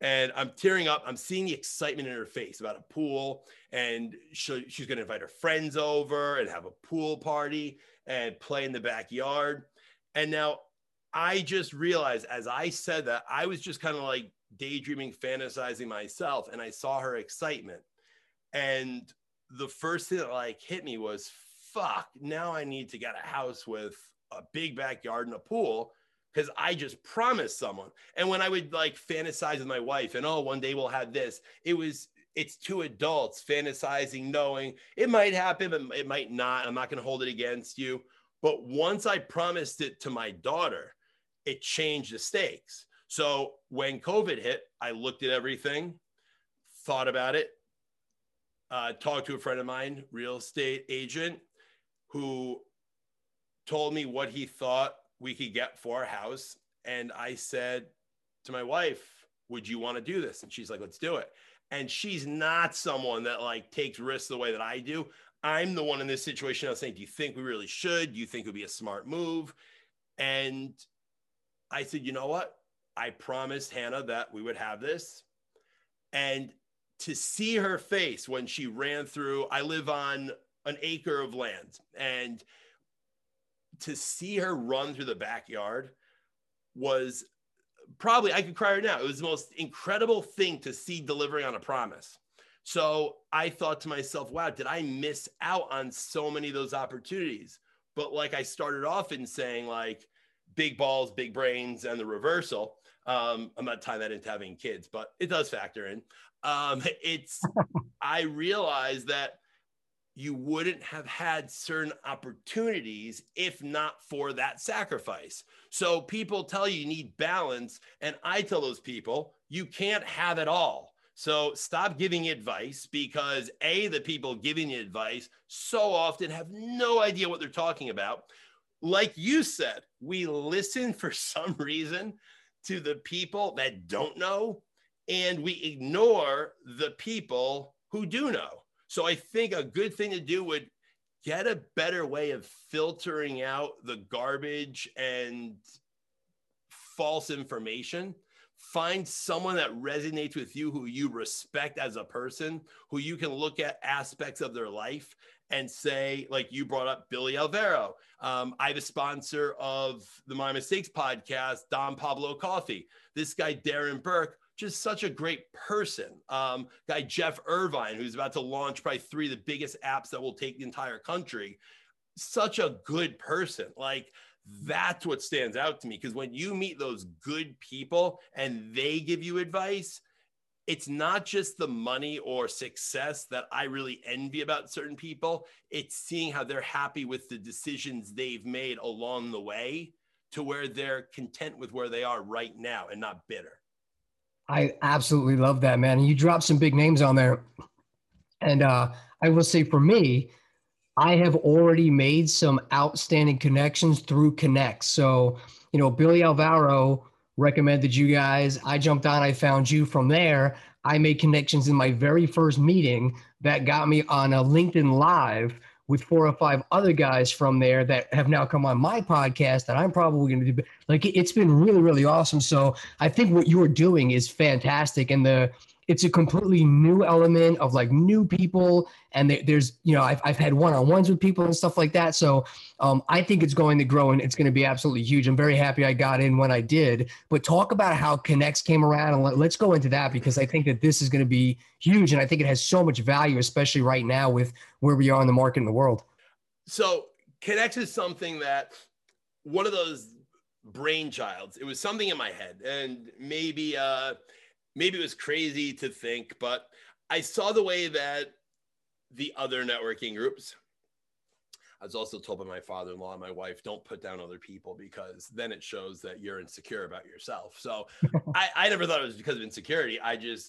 And I'm tearing up. I'm seeing the excitement in her face about a pool. And she's going to invite her friends over and have a pool party and play in the backyard. And now I just realized as I said that, I was just kind of like daydreaming, fantasizing myself. And I saw her excitement. And the first thing that like hit me was, fuck, now I need to get a house with a big backyard and a pool, because I just promised someone. And when I would like fantasize with my wife and, oh, one day we'll have this, it's two adults fantasizing, knowing it might happen, but it might not. I'm not going to hold it against you. But once I promised it to my daughter, it changed the stakes. So when COVID hit, I looked at everything, thought about it, talked to a friend of mine, real estate agent, who told me what he thought we could get for our house. And I said to my wife, would you want to do this? And she's like, let's do it. And she's not someone that like takes risks the way that I do. I'm the one in this situation. I was saying, do you think we really should? Do you think it would be a smart move? And I said, you know what? I promised Hannah that we would have this. And to see her face when she ran through, I live on an acre of land. And to see her run through the backyard was probably, I could cry right now. It was the most incredible thing to see delivering on a promise. So I thought to myself, wow, did I miss out on so many of those opportunities? But like I started off in saying, like, big balls, big brains, and the reversal. I'm not tying that into having kids, but it does factor in. I realized that you wouldn't have had certain opportunities if not for that sacrifice. So people tell you need balance. And I tell those people, you can't have it all. So stop giving advice, because A, the people giving you advice so often have no idea what they're talking about. Like you said, we listen for some reason to the people that don't know, and we ignore the people who do know. So I think a good thing to do would get a better way of filtering out the garbage and false information. Find someone that resonates with you, who you respect as a person, who you can look at aspects of their life and say, like you brought up Billy Alvaro. I have a sponsor of the My Mistakes podcast, Don Pablo Coffee. This guy, Darren Burke, just such a great person. Guy Jeff Irvine, who's about to launch probably 3 of the biggest apps that will take the entire country. Such a good person. Like, that's what stands out to me, because when you meet those good people and they give you advice, it's not just the money or success that I really envy about certain people. It's seeing how they're happy with the decisions they've made along the way to where they're content with where they are right now and not bitter. I absolutely love that, man. You dropped some big names on there. And I will say, for me, I have already made some outstanding connections through Connexx. So, you know, Billy Alvaro recommended you guys. I jumped on, I found you from there. I made connections in my very first meeting that got me on a LinkedIn Live with 4 or 5 other guys from there that have now come on my podcast that I'm probably going to do. Like, it's been really, really awesome. So I think what you are doing is fantastic. And it's a completely new element of like new people. And there's, you know, I've had one-on-ones with people and stuff like that. So I think it's going to grow, and it's going to be absolutely huge. I'm very happy I got in when I did, but talk about how Connexx came around, and let's go into that, because I think that this is going to be huge. And I think it has so much value, especially right now with where we are in the market in the world. So Connexx is something that one of those brainchilds, it was something in my head, and maybe it was crazy to think, but I saw the way that the other networking groups, I was also told by my father-in-law and my wife, don't put down other people, because then it shows that you're insecure about yourself. So I never thought it was because of insecurity. I didn't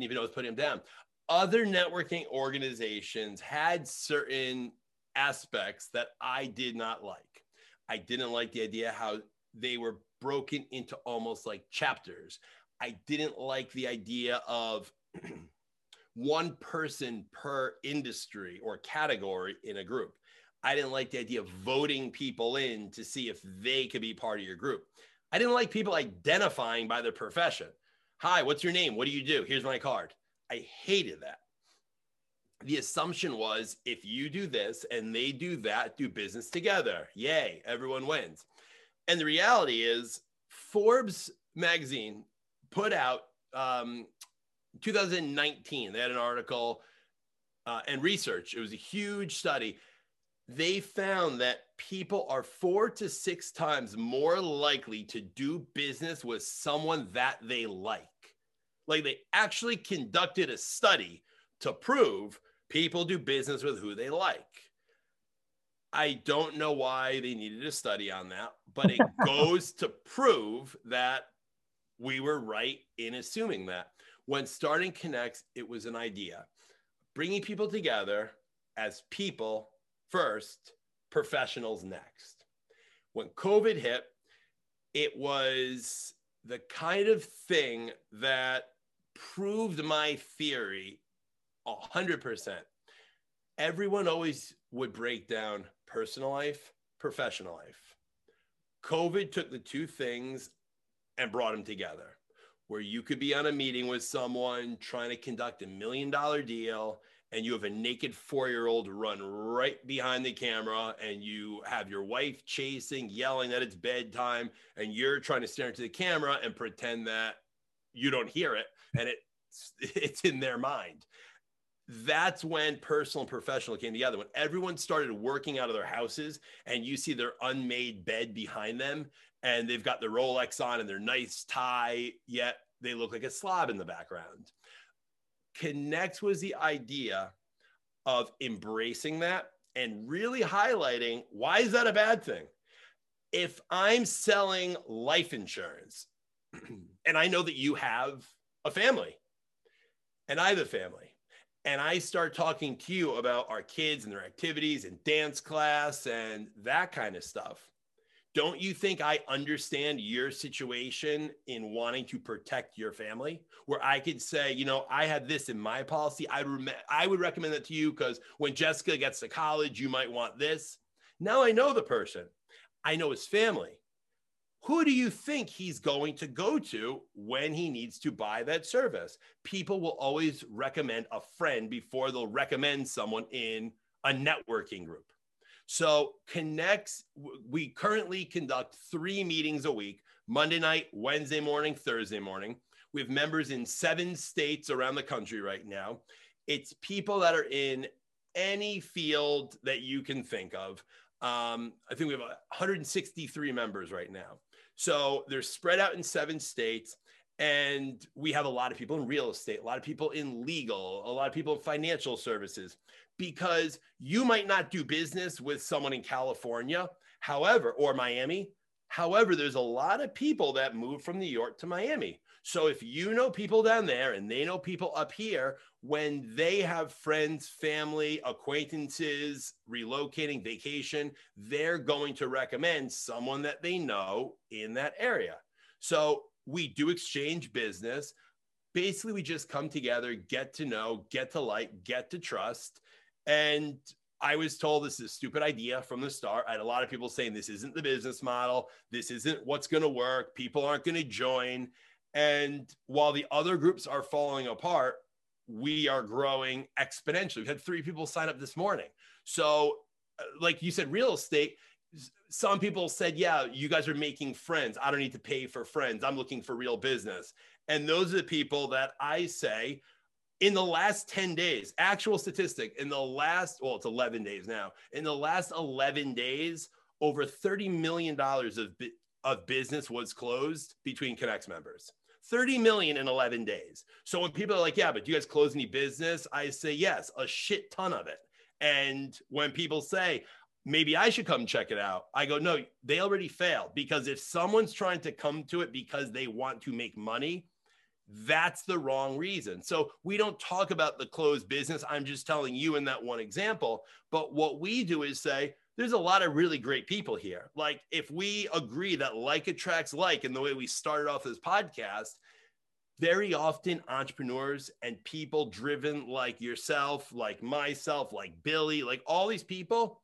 even know I was putting them down. Other networking organizations had certain aspects that I did not like. I didn't like the idea how they were broken into almost like chapters. I didn't like the idea of one person per industry or category in a group. I didn't like the idea of voting people in to see if they could be part of your group. I didn't like people identifying by their profession. Hi, what's your name? What do you do? Here's my card. I hated that. The assumption was, if you do this and they do that, do business together. Yay, everyone wins. And the reality is, Forbes magazine put out 2019, they had an article and research. It was a huge study. They found that people are 4 to 6 times more likely to do business with someone that they like. Like, they actually conducted a study to prove people do business with who they like. I don't know why they needed a study on that, but it goes to prove that we were right in assuming that. When starting Connexx, it was an idea. Bringing people together as people first, professionals next. When COVID hit, it was the kind of thing that proved my theory 100%. Everyone always would break down personal life, professional life. COVID took the two things and brought them together, where you could be on a meeting with someone trying to conduct $1 million deal, and you have a naked 4-year-old run right behind the camera, and you have your wife chasing, yelling that it's bedtime, and you're trying to stare into the camera and pretend that you don't hear it, and it's in their mind. That's when personal and professional came together. When everyone started working out of their houses, and you see their unmade bed behind them, and they've got their Rolex on and their nice tie, yet they look like a slob in the background. Connexx was the idea of embracing that and really highlighting, why is that a bad thing? If I'm selling life insurance, and I know that you have a family, and I have a family, and I start talking to you about our kids and their activities and dance class and that kind of stuff, don't you think I understand your situation in wanting to protect your family? Where I could say, you know, I had this in my policy. I would recommend that to you because when Jessica gets to college, you might want this. Now I know the person. I know his family. Who do you think he's going to go to when he needs to buy that service? People will always recommend a friend before they'll recommend someone in a networking group. So Connexx, we currently conduct 3 meetings a week, Monday night, Wednesday morning, Thursday morning. We have members in 7 states around the country right now. It's people that are in any field that you can think of. I think we have 163 members right now. So they're spread out in 7 states. And we have a lot of people in real estate, a lot of people in legal, a lot of people in financial services, because you might not do business with someone in California, however, or Miami. However, there's a lot of people that move from New York to Miami. So if you know people down there and they know people up here, when they have friends, family, acquaintances, relocating, vacation, they're going to recommend someone that they know in that area. So we do exchange business. Basically, we just come together, get to know, get to like, get to trust. And I was told this is a stupid idea from the start. I had a lot of people saying this isn't the business model. This isn't what's going to work. People aren't going to join. And while the other groups are falling apart, we are growing exponentially. We've had 3 people sign up this morning. So like you said, real estate, some people said, yeah, you guys are making friends. I don't need to pay for friends. I'm looking for real business. And those are the people that I say in the last 10 days, actual statistic, in the last, well, it's 11 days now. In the last 11 days, over $30 million of business was closed between Connexx members. 30 million in 11 days. So when people are like, yeah, but do you guys close any business? I say, yes, a shit ton of it. And when people say, maybe I should come check it out, I go, no, they already failed, because if someone's trying to come to it because they want to make money, that's the wrong reason. So we don't talk about the closed business. I'm just telling you in that one example. But what we do is say, there's a lot of really great people here. Like if we agree that like attracts like, and the way we started off this podcast, very often entrepreneurs and people driven like yourself, like myself, like Billy, like all these people,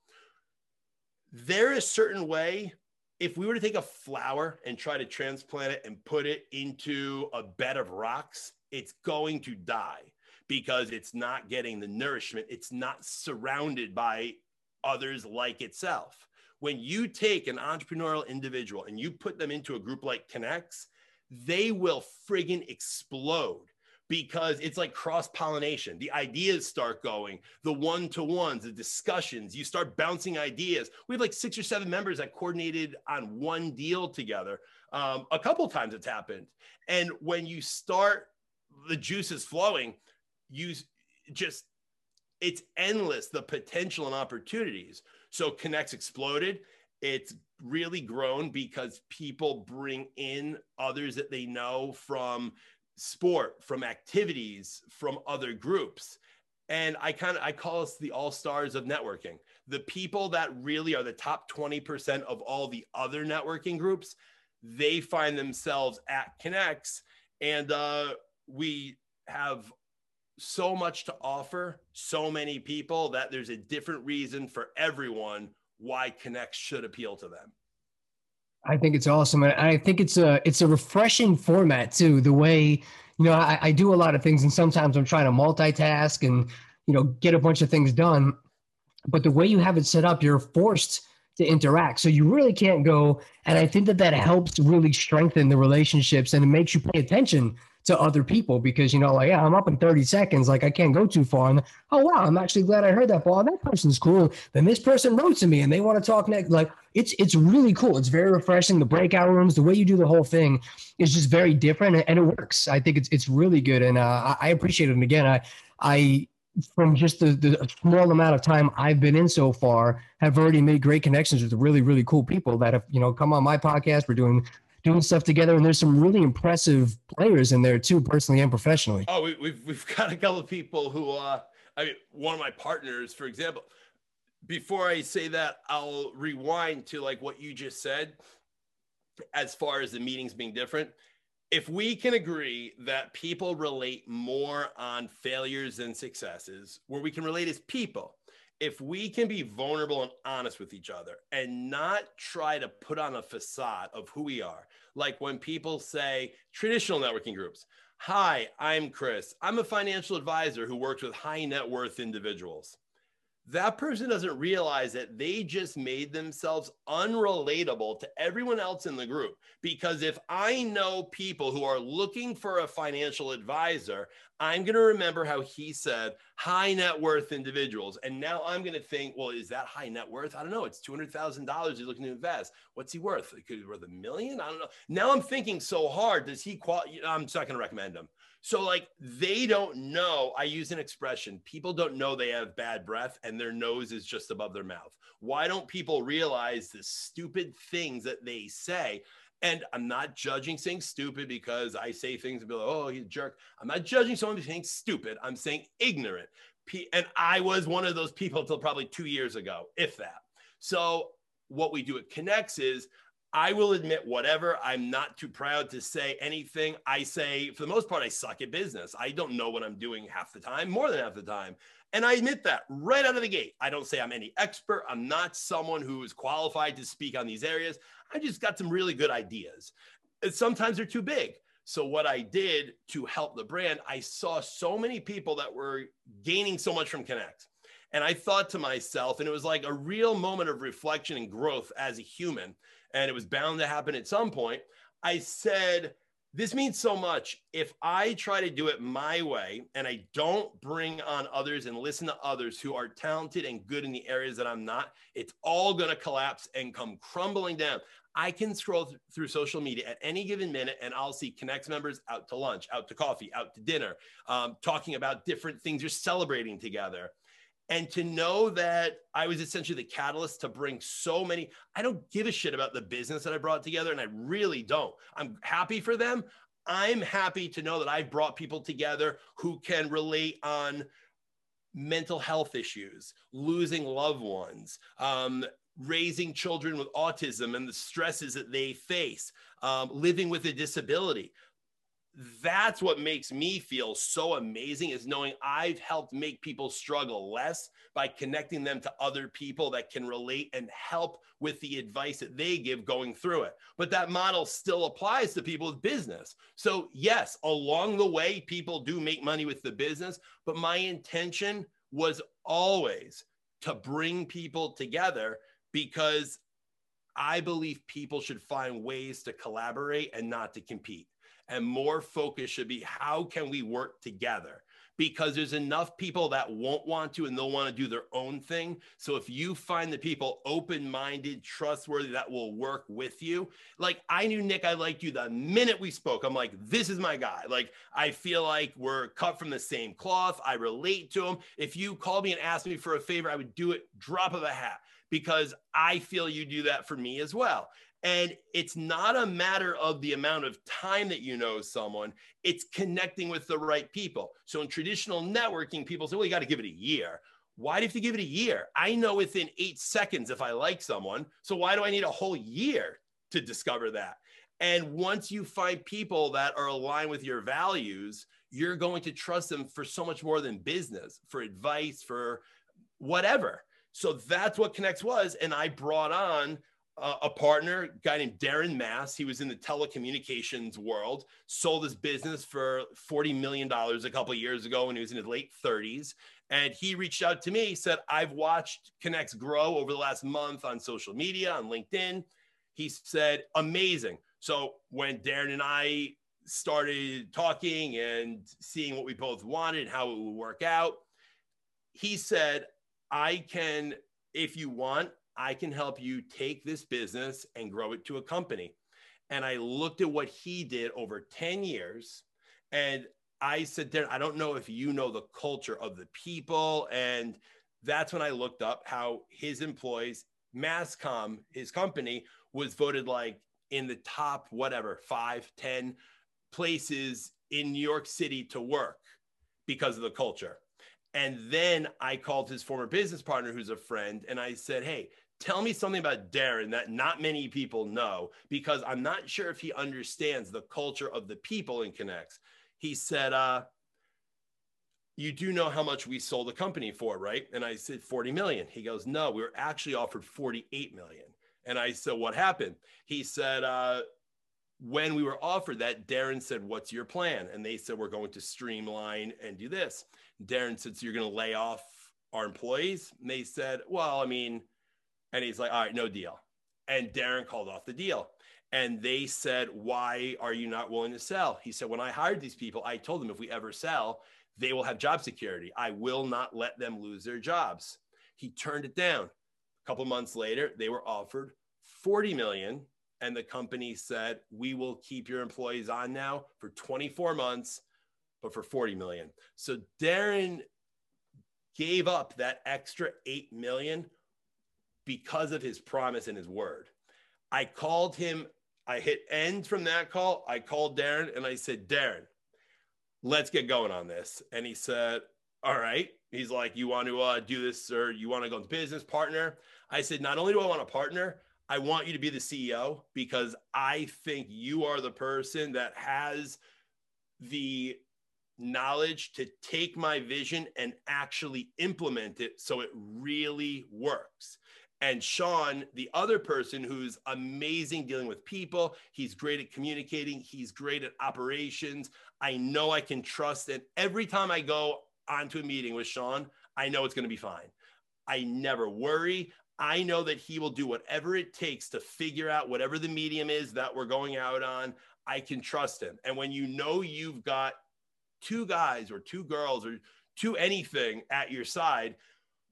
there is a certain way. If we were to take a flower and try to transplant it and put it into a bed of rocks, it's going to die because it's not getting the nourishment. It's not surrounded by others like itself. When you take an entrepreneurial individual and you put them into a group like Connexx, they will friggin' explode, because it's like cross-pollination. The ideas start going, the one-to-ones, the discussions, you start bouncing ideas. We have like 6 or 7 members that coordinated on one deal together. A couple times it's happened. And when you start, the juice is flowing, you just, it's endless, the potential and opportunities. So Connexx exploded. It's really grown because people bring in others that they know from sport, from activities, from other groups. And I call us the all-stars of networking. The people that really are the top 20% of all the other networking groups, they find themselves at Connexx. And we have so much to offer, so many people, that there's a different reason for everyone why Connexx should appeal to them. I think it's awesome. And I think it's a refreshing format too. The way, you know, I do a lot of things, and sometimes I'm trying to multitask and, you know, get a bunch of things done, but the way you have it set up, you're forced to interact. So you really can't go. And I think that helps really strengthen the relationships, and it makes you pay attention to other people, because, you know, like, yeah, I'm up in 30 seconds. Like I can't go too far. And oh, wow, I'm actually glad I heard that, Paul. That person's cool. Then this person wrote to me and they want to talk next. Like it's really cool. It's very refreshing. The breakout rooms, the way you do the whole thing is just very different, and it works. I think it's really good. And I appreciate it. And again, I from just the small amount of time I've been in so far, have already made great connections with really, really cool people that have, you know, come on my podcast. We're doing doing stuff together, and there's some really impressive players in there too, personally and professionally. Oh, we've got a couple of people who, I mean, one of my partners, for example. Before I say that, I'll rewind to like what you just said, as far as the meetings being different. If we can agree that people relate more on failures than successes, where we can relate as people, if we can be vulnerable and honest with each other and not try to put on a facade of who we are, like when people say traditional networking groups, hi, I'm Chris. I'm a financial advisor who works with high net worth individuals. That person doesn't realize that they just made themselves unrelatable to everyone else in the group. Because if I know people who are looking for a financial advisor, I'm going to remember how he said high net worth individuals. And now I'm going to think, well, is that high net worth? I don't know. It's $200,000 he's looking to invest. What's he worth? Could he be worth $1 million? I don't know. Now I'm thinking so hard. Does he qualify? I'm just not going to recommend him. So like, they don't know. I use an expression, people don't know they have bad breath and their nose is just above their mouth. Why don't people realize the stupid things that they say? And I'm not judging saying stupid, because I say things and be like, oh, he's a jerk. I'm not judging someone for saying stupid. I'm saying ignorant. And I was one of those people until probably 2 years ago, if that. So what we do at Connexx is, I will admit whatever. I'm not too proud to say anything. I say, for the most part, I suck at business. I don't know what I'm doing half the time, more than half the time. And I admit that right out of the gate. I don't say I'm any expert. I'm not someone who is qualified to speak on these areas. I just got some really good ideas. Sometimes they're too big. So what I did to help the brand, I saw so many people that were gaining so much from Connexx. And I thought to myself, and it was like a real moment of reflection and growth as a human, and it was bound to happen at some point. I said, this means so much. If I try to do it my way and I don't bring on others and listen to others who are talented and good in the areas that I'm not, it's all going to collapse and come crumbling down. I can scroll through social media at any given minute and I'll see Connexx members out to lunch, out to coffee, out to dinner, talking about different things you're celebrating together. And to know that I was essentially the catalyst to bring so many, I don't give a shit about the business that I brought together, and I really don't. I'm happy for them. I'm happy to know that I've brought people together who can relate on mental health issues, losing loved ones, raising children with autism and the stresses that they face, living with a disability. That's what makes me feel so amazing, is knowing I've helped make people struggle less by connecting them to other people that can relate and help with the advice that they give going through it. But that model still applies to people with business. So yes, along the way, people do make money with the business, but my intention was always to bring people together, because I believe people should find ways to collaborate and not to compete. And more focus should be, how can we work together? Because there's enough people that won't want to, and they'll want to do their own thing. So if you find the people open-minded, trustworthy, that will work with you. Like, I knew, Nick, I liked you the minute we spoke. I'm like, this is my guy. Like, I feel like we're cut from the same cloth. I relate to him. If you called me and asked me for a favor, I would do it drop of a hat, because I feel you do that for me as well. And it's not a matter of the amount of time that you know someone, it's connecting with the right people. So in traditional networking, people say, well, you got to give it a year. Why do you have to give it a year? I know within 8 seconds if I like someone. So why do I need a whole year to discover that? And once you find people that are aligned with your values, you're going to trust them for so much more than business, for advice, for whatever. So that's what Connexx was. And I brought on a partner, a guy named Darren Mass. He was in the telecommunications world, sold his business for $40 million a couple of years ago when he was in his late 30s. And he reached out to me, said, I've watched Connexx grow over the last month on social media, on LinkedIn. He said, amazing. So when Darren and I started talking and seeing what we both wanted and how it would work out, he said, I can, if you want, I can help you take this business and grow it to a company. And I looked at what he did over 10 years. And I said, Darren, I don't know if you know the culture of the people. And that's when I looked up how his employees, Masscom, his company, was voted like in the top, whatever, 5, 10 places in New York City to work because of the culture. And then I called his former business partner, who's a friend, and I said, hey, tell me something about Darren that not many people know, because I'm not sure if he understands the culture of the people in Connexx. He said, you do know how much we sold the company for, right? And I said, 40 million. He goes, no, we were actually offered 48 million. And I said, what happened? He said, when we were offered that, Darren said, what's your plan? And they said, we're going to streamline and do this. Darren said, so you're going to lay off our employees? And they said, well, I mean, and he's like, all right, no deal. And Darren called off the deal. And they said, why are you not willing to sell? He said, when I hired these people, I told them if we ever sell, they will have job security. I will not let them lose their jobs. He turned it down. A couple months later, they were offered 40 million. And the company said, we will keep your employees on now for 24 months, but for 40 million. So Darren gave up that extra 8 million because of his promise and his word. I called him, I hit end from that call. I called Darren and I said, Darren, let's get going on this. And he said, all right. He's like, you want to do this, or you want to go into business partner? I said, not only do I want a partner, I want you to be the CEO, because I think you are the person that has the knowledge to take my vision and actually implement it so it really works. And Sean, the other person who's amazing dealing with people, he's great at communicating, he's great at operations. I know I can trust it. Every time I go onto a meeting with Sean, I know it's going to be fine. I never worry. I know that he will do whatever it takes to figure out whatever the medium is that we're going out on. I can trust him. And when you know you've got two guys or two girls or two anything at your side,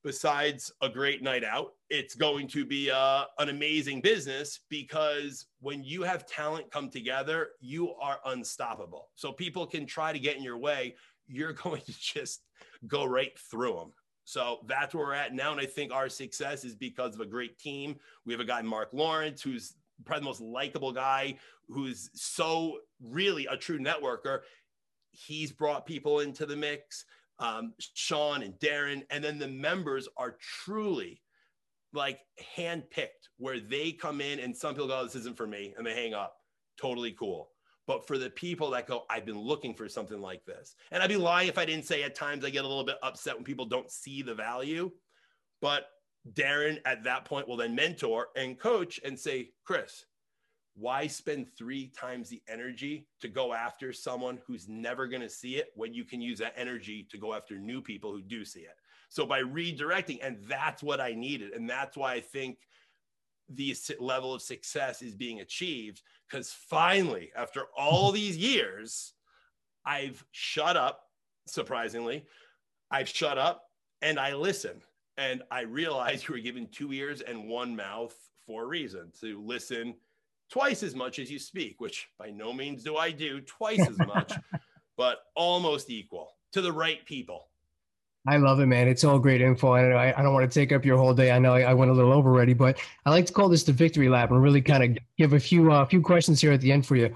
besides a great night out, it's going to be an amazing business, because when you have talent come together, you are unstoppable. So people can try to get in your way. You're going to just go right through them. So that's where we're at now. And I think our success is because of a great team. We have a guy, Mark Lawrence, who's probably the most likable guy, who's so really a true networker. He's brought people into the mix, Sean and Darren. And then the members are truly like handpicked, where they come in and some people go, this isn't for me, and they hang up. Totally cool. But for the people that go, I've been looking for something like this. And I'd be lying if I didn't say at times I get a little bit upset when people don't see the value. But Darren at that point will then mentor and coach and say, Chris, why spend 3 times the energy to go after someone who's never going to see it when you can use that energy to go after new people who do see it? So by redirecting, and that's what I needed. And that's why I think the level of success is being achieved, because finally, after all these years, I've shut up, surprisingly. I've shut up and I listen. And I realized you were given 2 ears and 1 mouth for a reason, to listen twice as much as you speak, which by no means do I do twice as much, but almost equal to the right people. I love it, man. It's all great info. I don't want to take up your whole day. I know I went a little over already, but I like to call this the victory lap and really kind of give a few questions here at the end for you.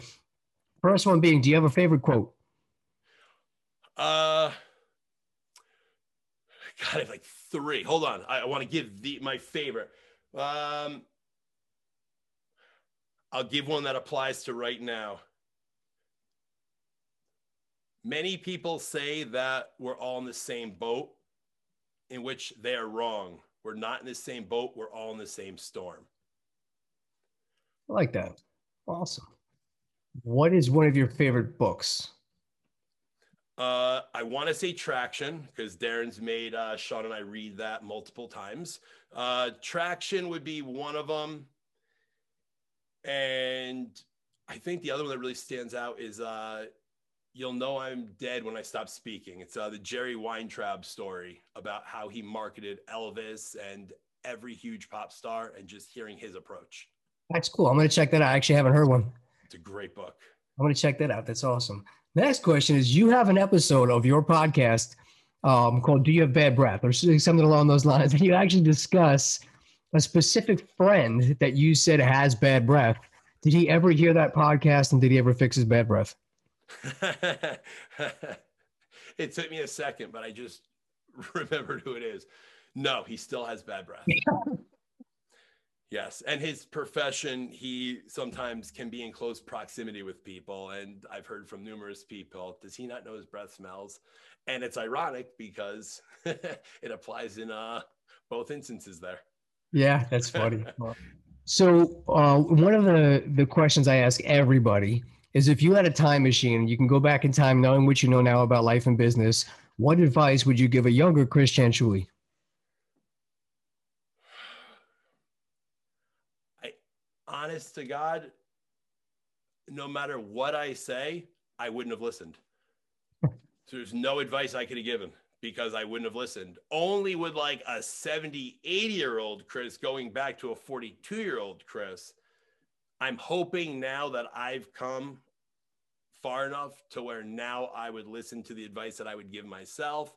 First one being, do you have a favorite quote? God, I have like 3. Hold on. I want to give my favorite. I'll give one that applies to right now. Many people say that we're all in the same boat, in which they are wrong. We're not in the same boat. We're all in the same storm. I like that. Awesome. What is one of your favorite books? I want to say Traction, because Darren's made Sean and I read that multiple times. Traction would be one of them. And I think the other one that really stands out is You'll Know I'm Dead When I Stop Speaking. It's the Jerry Weintraub story about how he marketed Elvis and every huge pop star, and just hearing his approach. That's cool. I'm going to check that out. I actually haven't heard one. It's a great book. I'm going to check that out. That's awesome. Next question is, you have an episode of your podcast called Do You Have Bad Breath? Or something along those lines. And you actually discuss a specific friend that you said has bad breath. Did he ever hear that podcast, and did he ever fix his bad breath? It took me a second, but I just remembered who it is. No, he still has bad breath. Yes. And his profession, he sometimes can be in close proximity with people. And I've heard from numerous people, does he not know his breath smells? And it's ironic because it applies in both instances there. Yeah, that's funny. So one of the questions I ask everybody is, if you had a time machine, you can go back in time knowing what you know now about life and business, what advice would you give a younger Chris Cianciulli? Honest to God, no matter what I say, I wouldn't have listened. So there's no advice I could have given because I wouldn't have listened. Only with like a 70, 80-year-old Chris going back to a 42-year-old Chris, I'm hoping now that I've come far enough to where now I would listen to the advice that I would give myself.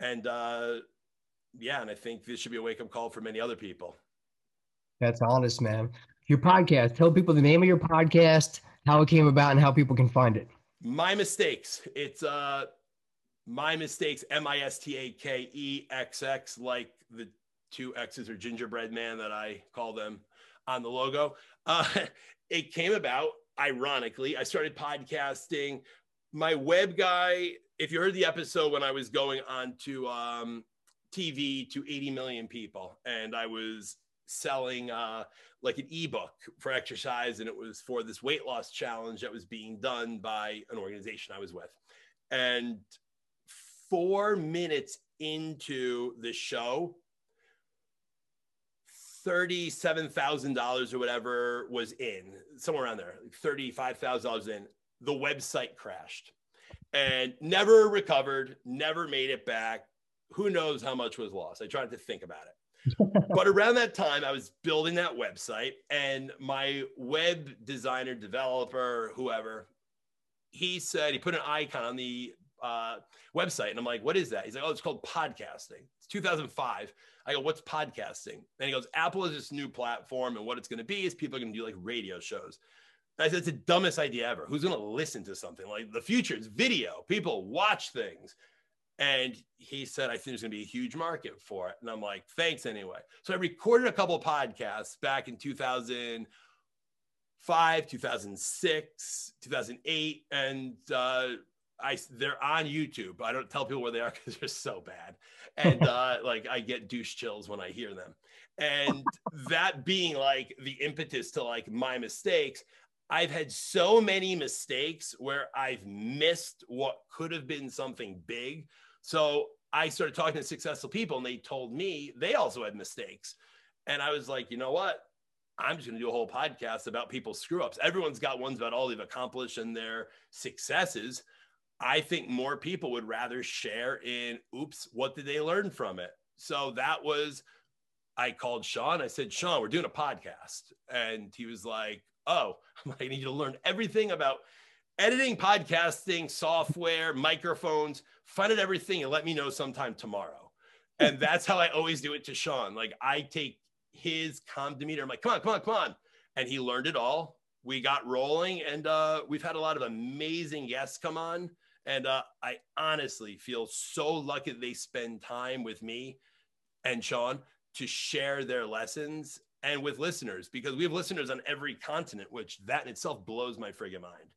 And yeah, and I think this should be a wake-up call for many other people. That's honest, man. Your podcast, tell people the name of your podcast, how it came about, and how people can find it. My Mistakes. It's My Mistakes, MISTAKEXX, like the two X's or gingerbread man that I call them on the logo. It came about, ironically, I started podcasting. My web guy, if you heard the episode when I was going on to TV to 80 million people, and I was selling like an ebook for exercise, and it was for this weight loss challenge that was being done by an organization I was with. And 4 minutes into the show, $37,000 or whatever was in, somewhere around there, $35,000 in. The website crashed and never recovered, never made it back. Who knows how much was lost? I tried to think about it. But around that time, I was building that website, and my web designer, developer, whoever, he said, he put an icon on the website, and I'm like, what is that? He's like, oh, it's called podcasting. It's 2005. I go, what's podcasting? And he goes, Apple is this new platform, and what it's going to be is people are going to do like radio shows. And I said, it's the dumbest idea ever. Who's going to listen to something? Like, the future is video. People watch things. And he said, I think there's going to be a huge market for it. And I'm like, thanks anyway. So I recorded a couple of podcasts back in 2005, 2006, 2008. And they're on YouTube. I don't tell people where they are because they're so bad. And like, I get douche chills when I hear them. And that being like the impetus to like My Mistakes, I've had so many mistakes where I've missed what could have been something big. So I started talking to successful people, and they told me they also had mistakes. And I was like, you know what? I'm just going to do a whole podcast about people's screw-ups. Everyone's got ones about all they've accomplished and their successes. I think more people would rather share in, oops, what did they learn from it? So that was, I called Sean. I said, Sean, we're doing a podcast. And he was like, oh, I'm like, I need you to learn everything about editing, podcasting, software, microphones, find out everything and let me know sometime tomorrow. And that's how I always do it to Sean. Like, I take his calm demeanor. I'm like, come on, come on, come on. And he learned it all. We got rolling, and we've had a lot of amazing guests come on. And I honestly feel so lucky they spend time with me and Sean to share their lessons and with listeners, because we have listeners on every continent, which that in itself blows my friggin' mind.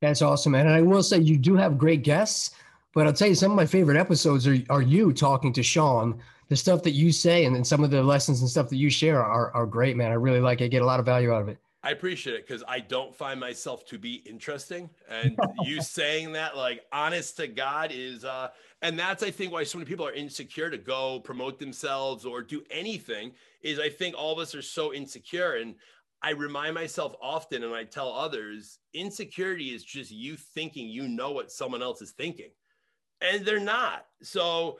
That's awesome, man. And I will say, you do have great guests, but I'll tell you, some of my favorite episodes are you talking to Sean. The stuff that you say and then some of the lessons and stuff that you share are great, man. I really like it. I get a lot of value out of it. I appreciate it, because I don't find myself to be interesting. And you saying that, like, honest to God, is, and that's, I think, why so many people are insecure to go promote themselves or do anything, is I think all of us are so insecure. And I remind myself often, and I tell others, insecurity is just you thinking you know what someone else is thinking, and they're not. So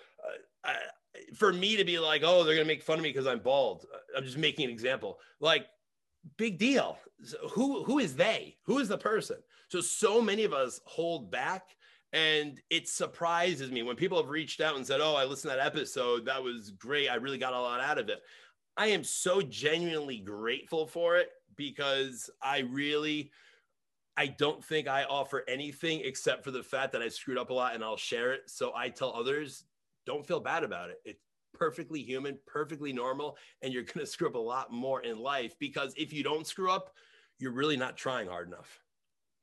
for me to be like, oh, they're going to make fun of me because I'm bald. I'm just making an example. Like, big deal. Who is they? Who is the person? So many of us hold back, and it surprises me when people have reached out and said, oh, I listened to that episode. That was great. I really got a lot out of it. I am so genuinely grateful for it, because I don't think I offer anything except for the fact that I screwed up a lot and I'll share it. So I tell others, don't feel bad about it. It's perfectly human, perfectly normal. And you're going to screw up a lot more in life, because if you don't screw up, you're really not trying hard enough.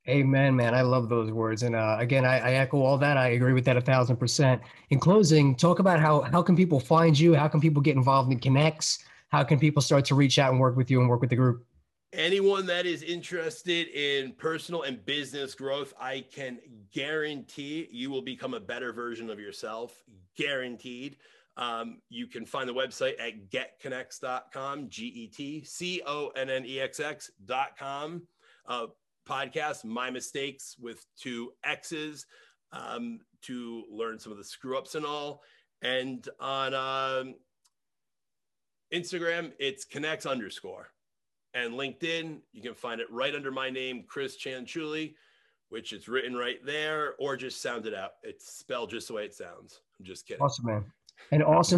Amen, man. I love those words. And again, I echo all that. I agree with that 1,000%. In closing, talk about how can people find you? How can people get involved in Connexx? How can people start to reach out and work with you and work with the group? Anyone that is interested in personal and business growth, I can guarantee you will become a better version of yourself. Guaranteed. You can find the website at getconnexx.com, GetConnexx.com. Podcast, My Mistakes with 2 X's, to learn some of the screw ups and all. And on Instagram, it's Connexx _. And LinkedIn, you can find it right under my name, Chris Cianciulli, which it's written right there, or just sound it out. It's spelled just the way it sounds. I'm just kidding. Awesome, man. And also,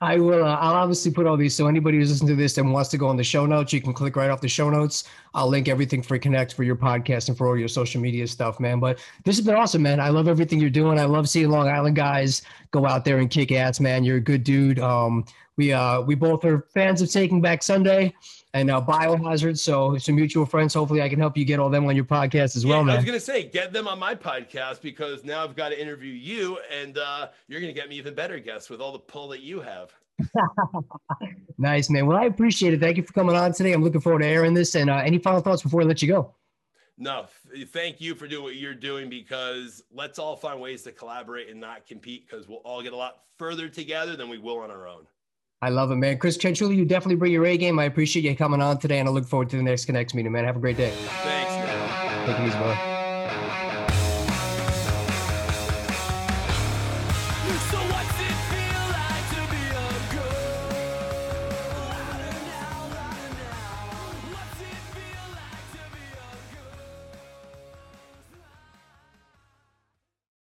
I will, I'll obviously put all these. So anybody who's listening to this and wants to go on the show notes, you can click right off the show notes. I'll link everything for Connexx, for your podcast, and for all your social media stuff, man. But this has been awesome, man. I love everything you're doing. I love seeing Long Island guys go out there and kick ass, man. You're a good dude. We both are fans of Taking Back Sunday and Biohazard. So some mutual friends. Hopefully I can help you get all them on your podcast as well, man. I was going to say, get them on my podcast, because now I've got to interview you, and you're going to get me even better guests with all the pull that you have. Nice, man. Well, I appreciate it. Thank you for coming on today. I'm looking forward to airing this. And any final thoughts before I let you go? No, thank you for doing what you're doing, because let's all find ways to collaborate and not compete, because we'll all get a lot further together than we will on our own. I love it, man. Chris Cianciulli, you definitely bring your A game. I appreciate you coming on today, and I look forward to the next Connexx meeting, man. Have a great day. Thanks, man. Take it easy, bro.